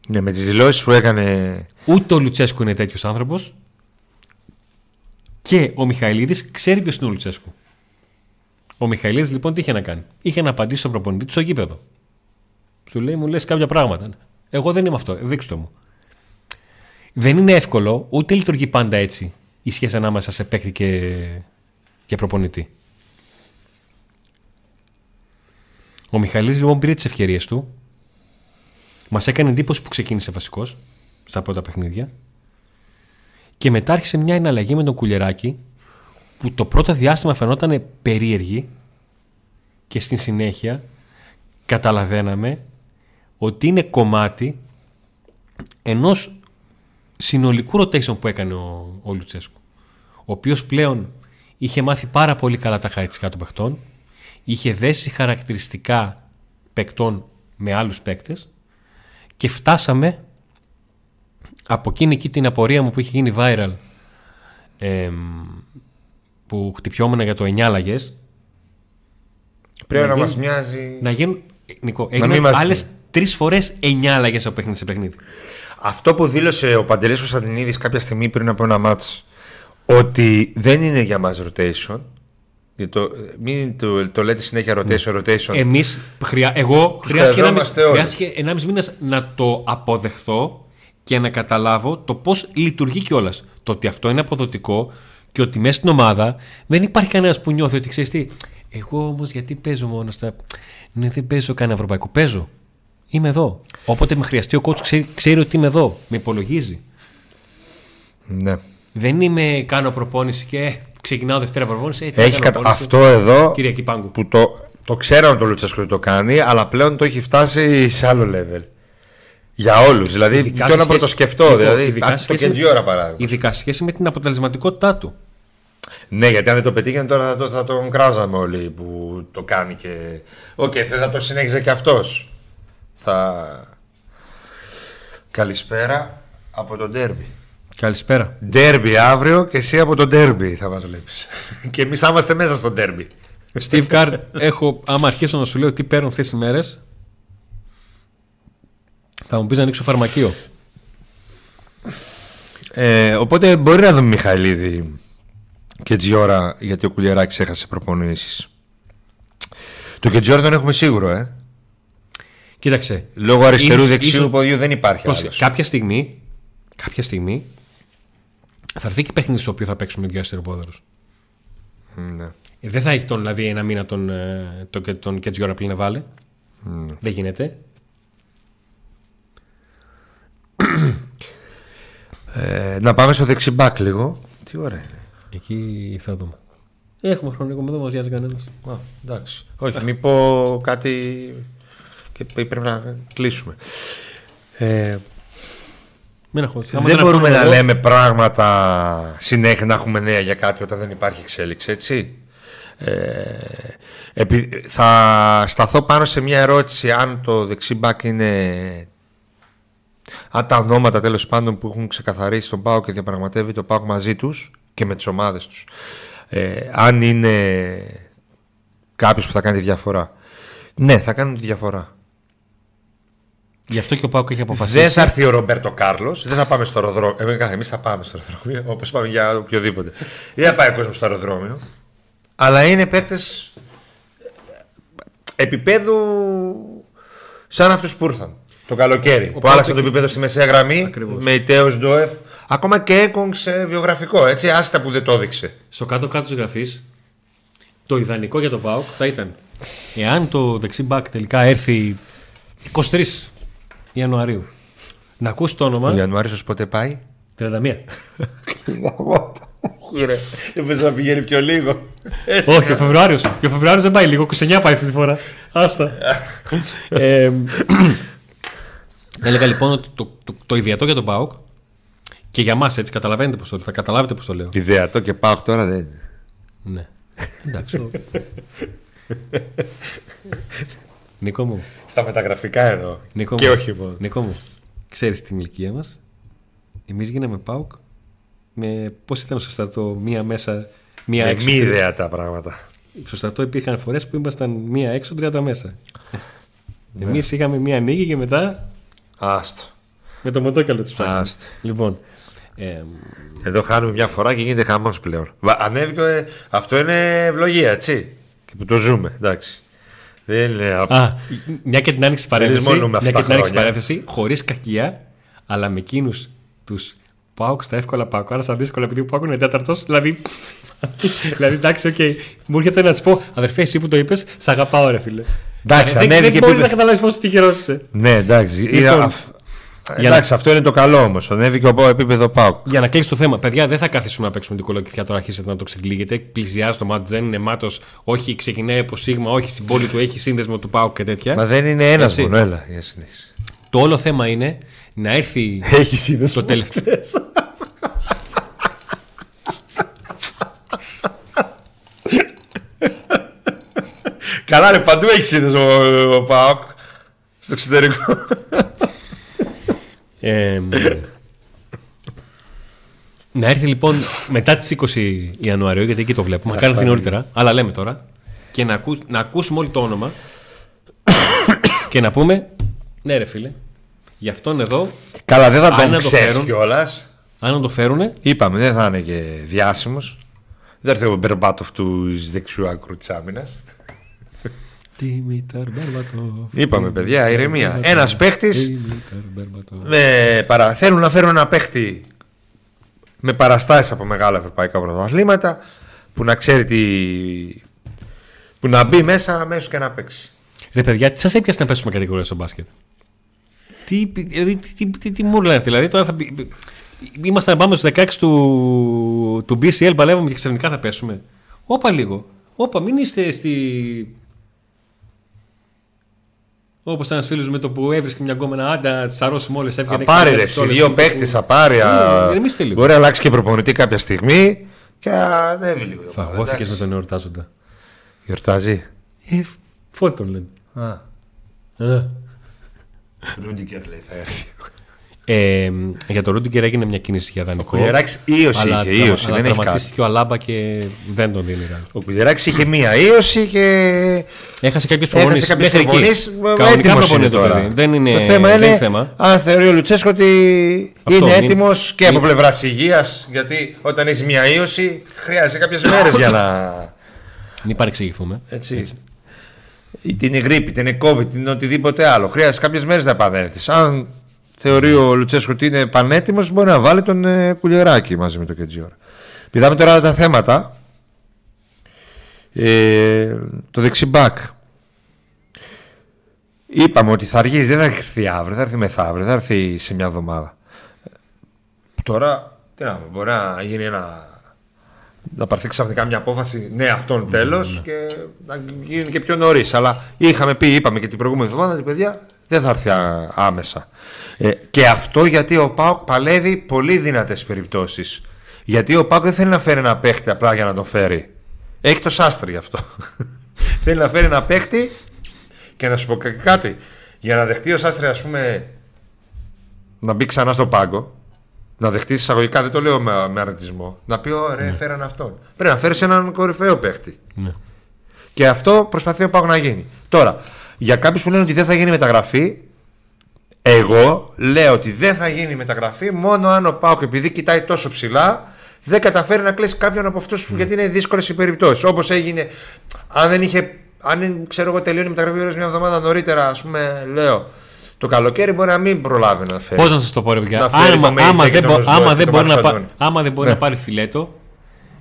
Ναι, με τις δηλώσεις που έκανε. Ούτε ο Λουτσέσκου είναι τέτοιος άνθρωπος. Και ο Μιχαηλίδης ξέρει ποιος είναι ο Λουτσέσκου. Ο Μιχαηλίδης λοιπόν τι είχε να κάνει? Είχε να απαντήσει στον προπονητή του στο γήπεδο. Σου λέει, μου λες κάποια πράγματα. Εγώ δεν είμαι αυτό, δείξτε μου. Δεν είναι εύκολο, ούτε λειτουργεί πάντα έτσι η σχέση ανάμεσα σε παίκτη και, και προπονητή. Ο Μιχαηλίδης λοιπόν πήρε τις ευκαιρίες του. Μας έκανε εντύπωση που ξεκίνησε βασικός στα πρώτα παιχνίδια. Και μετά άρχισε μια εναλλαγή με τον Κουλιαράκη που το πρώτο διάστημα φαινόταν περίεργη και στην συνέχεια καταλαβαίναμε ότι είναι κομμάτι ενός συνολικού rotation που έκανε ο, ο Λουτσέσκου, ο οποίος πλέον είχε μάθει πάρα πολύ καλά τα χαρακτηριστικά των παιχτών, είχε δέσει χαρακτηριστικά παικτών με άλλους παίκτες και φτάσαμε από εκείνη εκεί την απορία μου που είχε γίνει viral ε, που χτυπιόμενα για το εννιά αλλαγές. Πρέπει να, να μας μοιάζει να γίνουν, Νικό, έγιναν άλλες τρεις φορές εννιά αλλαγές από παιχνίδι σε παιχνίδι. Αυτό που δήλωσε ο Παντελής Κωνσταντινίδης κάποια στιγμή πριν από ένα μάτς, ότι δεν είναι για μας rotation. Το, μην το, το λέτε συνέχεια rotation, rotation. Εμείς, χρειά, εγώ χρειάστηκε ενάμιση μήνας να το αποδεχθώ και να καταλάβω το πώς λειτουργεί κιόλας. Το ότι αυτό είναι αποδοτικό και ότι μέσα στην ομάδα δεν υπάρχει κανένας που νιώθει ότι ξέρεις τι. Εγώ όμως γιατί παίζω μόνο στα. Ναι, δεν παίζω κανένα ευρωπαϊκό. Παίζω. Είμαι εδώ. Όποτε με χρειαστεί ο coach ξέρει, ξέρει ότι είμαι εδώ. Με υπολογίζει. Ναι. Δεν είμαι. Κάνω προπόνηση και ξεκινάω Δευτέρα προπόνηση. Έτσι, έχει κατα... προπόνηση. Αυτό εδώ. Κυριακή Πάγκου. Που το, το ξέραν το Λουτσέσκου ότι το κάνει, αλλά πλέον το έχει φτάσει σε άλλο level. Για όλους. Δηλαδή, ειδικά το να πρωτοσκεφτώ. Σχέση... Δηλαδή, ειδικά το Κετζιώρα παράδειγμα. Ειδικά σχέση με την αποτελεσματικότητά του. Ναι, γιατί αν δεν το πετύχαινε τώρα θα, το, θα τον κράζαμε όλοι που το κάνει και. Οκ, okay, θα το συνέχιζε και αυτός. Θα. Καλησπέρα από το ντέρμπι. Καλησπέρα. Ντέρμπι αύριο και εσύ από το ντέρμπι θα μας βλέπεις. Και εμείς θα είμαστε μέσα στο ντέρμπι. Steve Card, έχω. Άμα αρχίσω να σου λέω τι παίρνω αυτές τις μέρες, θα μου πεις να ανοίξω φαρμακείο. Ε, οπότε μπορεί να δούμε Μιχαηλίδη Κετζιώρα, γιατί ο Κουλιαράκης έχασε προπονήσεις. Το Κετζιώρα τον έχουμε σίγουρο, ε. Κοίταξε. Λόγω αριστερού δεξιού ποδιού δεν υπάρχει άλλο. Κάποια στιγμή, κάποια στιγμή θα έρθει και παιχνίδι στο οποίο θα παίξουμε δύο αριστεροπόδαρους. Ναι. Δεν θα έχει τον, δηλαδή, ένα μήνα τον, τον, τον Κετζιώρα πλήν να βάλει. Mm. Δεν γίνεται. Ε, να πάμε στο δεξιμπάκ λίγο. Τι ωραία είναι. Εκεί θα δούμε. Έχουμε χρονικό, δεν μας βιάζει κανένας. Α, εντάξει. Όχι, μην πω κάτι και πρέπει να κλείσουμε. Ε, μην έχω, δεν μπορούμε να εγώ. λέμε πράγματα συνέχεια, να έχουμε νέα για κάτι όταν δεν υπάρχει εξέλιξη, έτσι. Ε, επί, θα σταθώ πάνω σε μια ερώτηση, αν το δεξί μπακ είναι, αν τα ονόματα τέλος πάντων που έχουν ξεκαθαρίσει τον ΠΑΟΚ και διαπραγματεύει το ΠΑΟΚ μαζί τους και με τις ομάδες τους, ε, αν είναι κάποιος που θα κάνει τη διαφορά. Ναι, θα κάνουν τη διαφορά. Γι' αυτό και ο ΠΑΟΚ έχει αποφασίσει. Δεν θα έρθει ο Ρομπέρτο Κάρλος, δεν θα πάμε στο αεροδρόμιο. Εμείς θα πάμε στο αεροδρόμιο, όπως πάμε για οποιοδήποτε. Δεν θα πάει ο κόσμος στο αεροδρόμιο. Αλλά είναι παίκτες επίπεδου σαν αυτούς που ήρθαν το καλοκαίρι. Ο που άλλαξαν το επίπεδο στη μεσαία γραμμή. Ακριβώς. Με Ιτέος, Ντόεφ, ακόμα και Έκογκ σε βιογραφικό. Έτσι, άστα που δεν το έδειξε. Στο κάτω-κάτω της γραφής, το ιδανικό για τον ΠΑΟΚ θα ήταν εάν το δεξί μπακ τελικά έρθει εικοστή τρίτη Ιανουαρίου. Να ακούσει το όνομα. Ο Ιανουάριος πότε πάει? τριάντα μία. Δεν πες να πηγαίνει πιο λίγο. Όχι, ο Φεβρουάριος. Και ο Φεβρουάριος δεν πάει λίγο, είκοσι εννιά πάει αυτή τη φορά. Άστα. ε, έλεγα λοιπόν ότι το, το, το ιδιαίτερο για τον ΠΑΟΚ και για μας, έτσι, καταλαβαίνετε πώς το λέω. Θα καταλάβετε πώς το λέω. Ιδιαίτερο και ΠΑΟΚ τώρα δεν είναι. Ναι. Εντάξει. Νίκο μου. Στα μεταγραφικά εννοώ. Και όχι μόνο. Νίκο μου, ξέρεις την ηλικία μας. Εμείς γίναμε ΠΑΟΚ. Με, πώς ήταν στο στρατό, μία μέσα, μία έξω. Μη ιδέα τα πράγματα. Στο στρατό υπήρχαν φορές που ήμασταν μία έξω, τριάντα μέσα. Ναι. Εμείς είχαμε μία νίκη και μετά. Άστο. Με το μοντόκαλο του φτάνει. Λοιπόν. Ε, Εδώ χάνουμε μια φορά και γίνεται χαμός πλέον. Ανέβηκε, αυτό είναι ευλογία, έτσι. Και που το ζούμε, εντάξει. Δεν είναι. Α, μια και την άνοιξη παρένθεση, χωρίς κακία, αλλά με εκείνους τους. Πάω στα εύκολα, πάω. Άρα στα δύσκολα, επειδή πάω είναι τέταρτο. Δηλαδή, δηλαδή, εντάξει, οκ. Okay. Μου έρχεται να τη πω, αδερφέ, εσύ που το είπε, σ' αγαπάω, ρε φίλε. Εντάξει, ανέβηκε. Δεν μπορεί να καταλάβει πόσο τυχερό είσαι. Ναι, εντάξει. Εντάξει, αυτό είναι το καλό όμω. Ανέβηκε ο επίπεδο πάω. Για να κλείσει το θέμα, παιδιά, δεν θα καθίσουμε να παίξουμε την κολοκυθιά τώρα. Αρχίσετε να το ξεγκλίγετε. Πλησιάζει το μάτι, δεν είναι μάτο. Όχι, ξεκινάει από σίγμα. Όχι, στην πόλη του έχει σύνδεσμο του πάω και τέτοια. Μα δεν είναι ένα μόνο, έλα. Το όλο θέμα είναι. Να έρθει το τελευταίο. Καλά ρε, παντού έχει σύνδεσμο ο ΠΑΟΚ. Στο εξωτερικό. ε, να έρθει λοιπόν μετά τις είκοσι Ιανουαρίου, γιατί εκεί το βλέπουμε. Κάνω την νωρίτερα, αλλά λέμε τώρα. Και να, ακού, να ακούσουμε όλοι το όνομα. Και να πούμε ναι ρε φίλε, γι' αυτόν εδώ. Καλά, δεν θα τον ξέρει κιόλα. Αν να το φέρουνε. Είπαμε, δεν θα είναι και διάσημος. Δεν θα έρθει ο Μπερμπάτοφ του δεξιού άκρου της άμυνας. Τίμηταρ Μπερμπάτοφ. Είπαμε, παιδιά, ηρεμία. Ένας παίχτης. Θέλουν να φέρουν ένα παίχτη με παραστάσεις από μεγάλα ευρωπαϊκά πρωταθλήματα που να ξέρει τι. Που να μπει μέσα αμέσως και να παίξει. Ρε, παιδιά, τι σας έπιασε να πέσουμε κατηγορία στο μπάσκετ? Τι, τι, τι, τι, τι μου λένε, δηλαδή τώρα θα. Είμαστε να πάμε στους δεκαέξι του, του μπι σι ελ, παλεύουμε και ξαφνικά θα πέσουμε. Όπα λίγο. Όπα, μην είστε στη. Όπως ένας φίλος με το που έβρισκε μια γκόμενα, άντα, τις αρρώσουμε όλες. Απάρει ρε, οι δύο παίκτες, απάρει. Μπορεί να αλλάξει και προπονητή κάποια στιγμή και ανέβει λίγο. Φαγώθηκες με τον εορτάζοντα. Γιορτάζει. Φώτον λένε. Α. Ρούντιγκερ λέει θα έρθει. ε, για το Ρούντιγκερ έγινε μια κίνηση για δανεικό. Ο Κουλιαράκης ίωση είχε, ίωση, αλλά δεν έχει κάτι. Και ο Αλάμπα και δεν τον δίνει. Ο Κουλιαράκης είχε μία ίωση και έχασε κάποιες προπονήσεις. Έτοιμος είναι τώρα. Δεν είναι, το θέμα δεν είναι, είναι θέμα. Αν θεωρεί ο Λουτσέσκου ότι αυτό, είναι έτοιμος είναι, και από πλευράς υγείας. Γιατί όταν έχει μία ίωση χρειάζεται κάποιες μέρες για να. Μην παρεξηγηθούμε. Έτσι. Είτε είναι γρήπη, είτε είναι COVID, είτε είναι οτιδήποτε άλλο. Χρειάζεται κάποιες μέρες να επανέλθεις. Αν θεωρεί ο Λουτσέσκου ότι είναι πανέτοιμος, μπορεί να βάλει τον ε, Κουλιαράκη μαζί με το Κετζιόρα. Πηδάμε τώρα τα θέματα. ε, το δεξιμπάκ. Είπαμε ότι θα αργήσει, δεν θα έρθει αύριο, θα έρθει μεθαύριο, θα έρθει σε μια εβδομάδα. Τώρα, τι να πω, μπορεί να γίνει ένα... να πάρθει ξαφνικά μια απόφαση, ναι, αυτόν τέλος, mm-hmm. και να γίνει και πιο νωρίς. Αλλά είχαμε πει, είπαμε και την προηγούμενη εβδομάδα, την παιδιά δεν θα έρθει άμεσα. Ε, και αυτό γιατί ο ΠΑΟΚ παλεύει πολύ δυνατές περιπτώσεις. Γιατί ο ΠΑΟΚ δεν θέλει να φέρει ένα παίχτη απλά για να τον φέρει. Έχει το Σάστρε γι' αυτό. Θέλει να φέρει ένα παίχτη και να σου πω κάτι. Για να δεχτεί ο Σάστρε, ας πούμε, να μπει ξανά στο πάγκο. Να δεχτεί εισαγωγικά, δεν το λέω με, με αρνητισμό. Να πει, ωραία, ναι. φέραν αυτόν. Πρέπει να φέρει έναν κορυφαίο παίχτη. Ναι. Και αυτό προσπαθεί ο ΠΑΟΚ να γίνει. Τώρα, για κάποιους που λένε ότι δεν θα γίνει μεταγραφή, εγώ λέω ότι δεν θα γίνει μεταγραφή μόνο αν ο ΠΑΟΚ, επειδή κοιτάει τόσο ψηλά, δεν καταφέρει να κλείσει κάποιον από αυτούς, ναι. γιατί είναι δύσκολες οι περιπτώσεις. Όπως έγινε, αν δεν είχε, αν ξέρω εγώ, τελειώνει η μεταγραφή μια εβδομάδα νωρίτερα, ας πούμε, λέω. Το καλοκαίρι μπορεί να μην προλάβει να φέρει. Πώς να σας το πω, ρε παιδιά. Άμα δεν μπορεί να πάρει φιλέτο,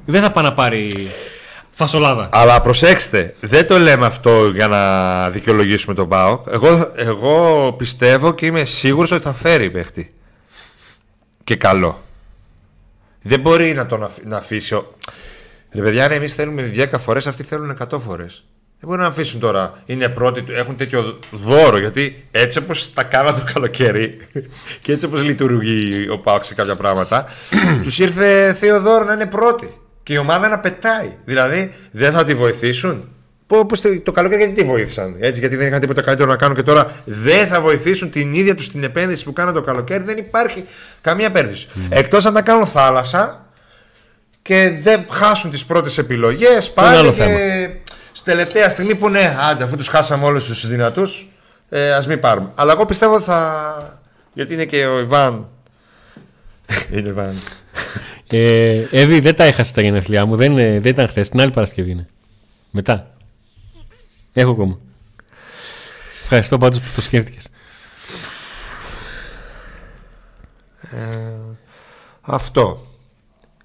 δεν θα πάει να πάρει φασολάδα. Αλλά προσέξτε, δεν το λέμε αυτό για να δικαιολογήσουμε τον ΠΑΟΚ. Εγώ, εγώ πιστεύω και είμαι σίγουρος ότι θα φέρει παίχτη. Και καλό. Δεν μπορεί να τον αφήσει. Ρε παιδιά, αν εμείς θέλουμε δέκα φορές, αυτοί θέλουν εκατό φορές. Δεν μπορεί να αφήσουν τώρα. Είναι πρώτοι, έχουν τέτοιο δώρο. Γιατί έτσι όπως τα κάνανε το καλοκαίρι και έτσι όπως λειτουργεί ο ΠΑΟΚ σε κάποια πράγματα, τους ήρθε θείο δώρο να είναι πρώτοι και η ομάδα να πετάει. Δηλαδή δεν θα τη βοηθήσουν. Πώς το καλοκαίρι γιατί τη βοήθησαν. Έτσι, γιατί δεν είχαν τίποτα καλύτερο να κάνουν και τώρα δεν θα βοηθήσουν την ίδια τους την επένδυση που κάνανε το καλοκαίρι. Δεν υπάρχει καμία επένδυση. Mm. Εκτός αν τα κάνουν θάλασσα και δεν χάσουν τις πρώτες επιλογές πάλι. Τελευταία στιγμή που ναι, άντε, αφού τους χάσαμε όλους τους δυνατούς, ε, ας μην πάρουμε. Αλλά εγώ πιστεύω ότι θα. Γιατί είναι και ο Ιβάν. Είναι Ιβάν. ε, Εύη, δεν τα έχασε τα γενέθλιά μου. Δεν, δεν ήταν χθες. Την άλλη Παρασκευή είναι. Μετά. Έχω ακόμα. Ευχαριστώ πάντως που το σκέφτηκες. Ε, αυτό.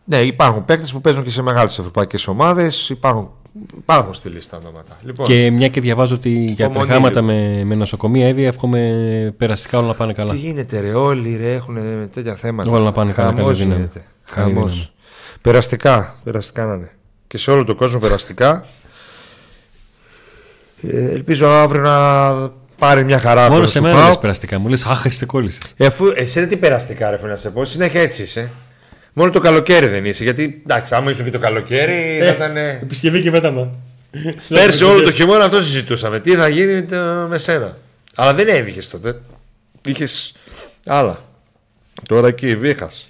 Ναι, υπάρχουν παίκτες που παίζουν και σε μεγάλες ευρωπαϊκές ομάδες. Υπάρχουν. Υπάρχουν στη λίστα ονόματα. Λοιπόν, και μια και διαβάζω ότι για τρεχάματα με, με νοσοκομεία, Εύη, εύχομαι περαστικά όλα να πάνε καλά. Τι γίνεται, ρε, όλοι ρε, έχουν τέτοια θέματα. Όλα να πάνε καλά. Χαμός γίνεται. Χαμός. Περαστικά, περαστικά να είναι. Και σε όλο τον κόσμο περαστικά. Ε, ελπίζω αύριο να πάρει μια χαρά. Μόνο σε μένα λες περαστικά. Μου λες, αχ, είστε κόλλησες. Ε, εσύ δεν τι περαστικά, ρε, φαίνεται να σε πω. Συνέχεια έτσι είσαι. Μόνο το καλοκαίρι δεν είσαι, γιατί εντάξει, άμα ήσουν και το καλοκαίρι. Ε, ήταν... επισκευή και πέταμα. Πέρσι όλο το χειμώνα αυτό συζητούσαμε. Τι θα γίνει με σένα. Αλλά δεν έβγες τότε. Είχες άλλα. Τώρα εκεί βήχας.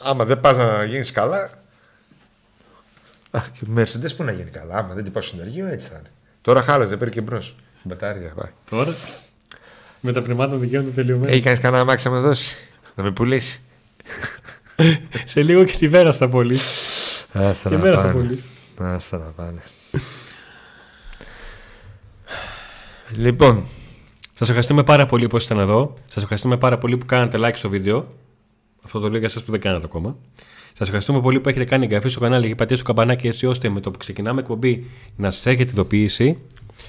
Άμα δεν πας να γίνεις καλά. Α, και ο Mercedes που να γίνει καλά. Άμα δεν την πάω στο συνεργείο, έτσι θα είναι. Τώρα χάλασε, παίρνει και μπρος. Μπατάρια, πάει. Τώρα με τα πνευμάτων δικαιώνται τελειωμένα. Έχει κανείς κανένα αμάξι να με δώσει, να με πουλήσει. Σε λίγο και τη Βέρα στα πόλη. Άστα να πάνε. Άστα να πάνε. Λοιπόν, σας ευχαριστούμε πάρα πολύ που ήσασταν εδώ. Σας ευχαριστούμε πάρα πολύ που κάνατε like στο βίντεο. Αυτό το λέω για εσάς που δεν κάνατε ακόμα. Σας ευχαριστούμε πολύ που έχετε κάνει εγγραφή στο κανάλι και πατήσει το καμπανάκι, έτσι ώστε με το που ξεκινάμε εκπομπή να σας έρχεται ειδοποίηση.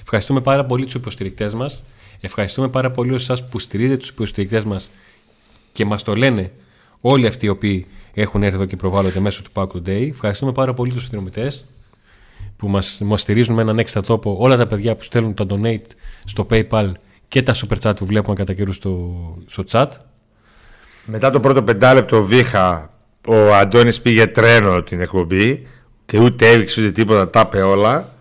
Ευχαριστούμε πάρα πολύ τους υποστηρικτές μας. Ευχαριστούμε πάρα πολύ εσάς που στηρίζετε τους υποστηρικτές μας και μας το λένε. Όλοι αυτοί οι οποίοι έχουν έρθει εδώ και προβάλλονται μέσω του ΠΑΟΚ Today. Ευχαριστούμε πάρα πολύ τους συνδρομητές που μας, μας στηρίζουν με έναν έξτρα τόπο. Όλα τα παιδιά που στέλνουν τα donate στο PayPal και τα super chat που βλέπουμε κατά καιρού στο, στο chat. Μετά το πρώτο πεντάλεπτο βήχα, ο Αντώνης πήγε τρένο την εκπομπή και ούτε έβηξε ούτε τίποτα, τα είπε όλα.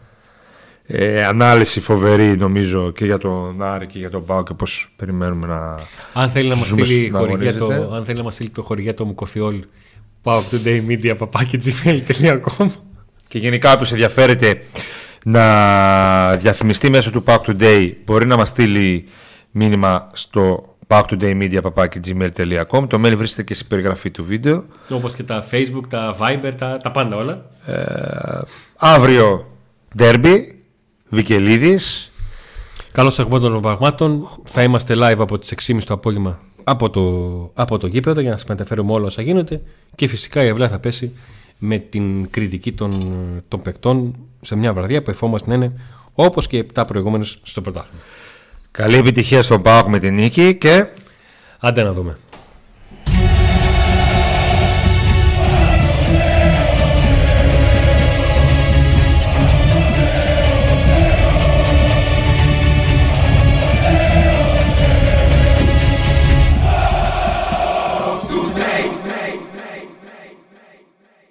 Ε, ανάλυση φοβερή νομίζω και για τον Άρη και για τον ΠΑΟΚ και πώς περιμένουμε να. Αν θέλει να μας στείλει το χορηγέτο μου Κοφιόλ, ΠΑΟΚ Today Media παπάκι τζι μέιλ τελεία κομ. Και γενικά όποιος ενδιαφέρεται να διαφημιστεί μέσω του ΠΑΟΚ Today μπορεί να μας στείλει μήνυμα στο παπάκι τζι μέιλ τελεία κομ. Το mail βρίσκεται και στην περιγραφή του βίντεο. Όπως και τα Facebook, τα Viber, τα, τα πάντα όλα. ε, Αύριο Derby Βικελίδης. Καλώς έχουμε των πραγμάτων. Θα είμαστε live από τις έξι και μισή το απόγευμα από το, από το γήπεδο για να σας μεταφέρουμε όλα όσα γίνονται. Και φυσικά η αυλά θα πέσει με την κριτική των, των παικτών σε μια βραδιά που ευχόμαστε να είναι όπως και επτά προηγούμενες στο πρωτάθλημα. Καλή επιτυχία στον ΠΑΟΚ με την νίκη και... άντε να δούμε.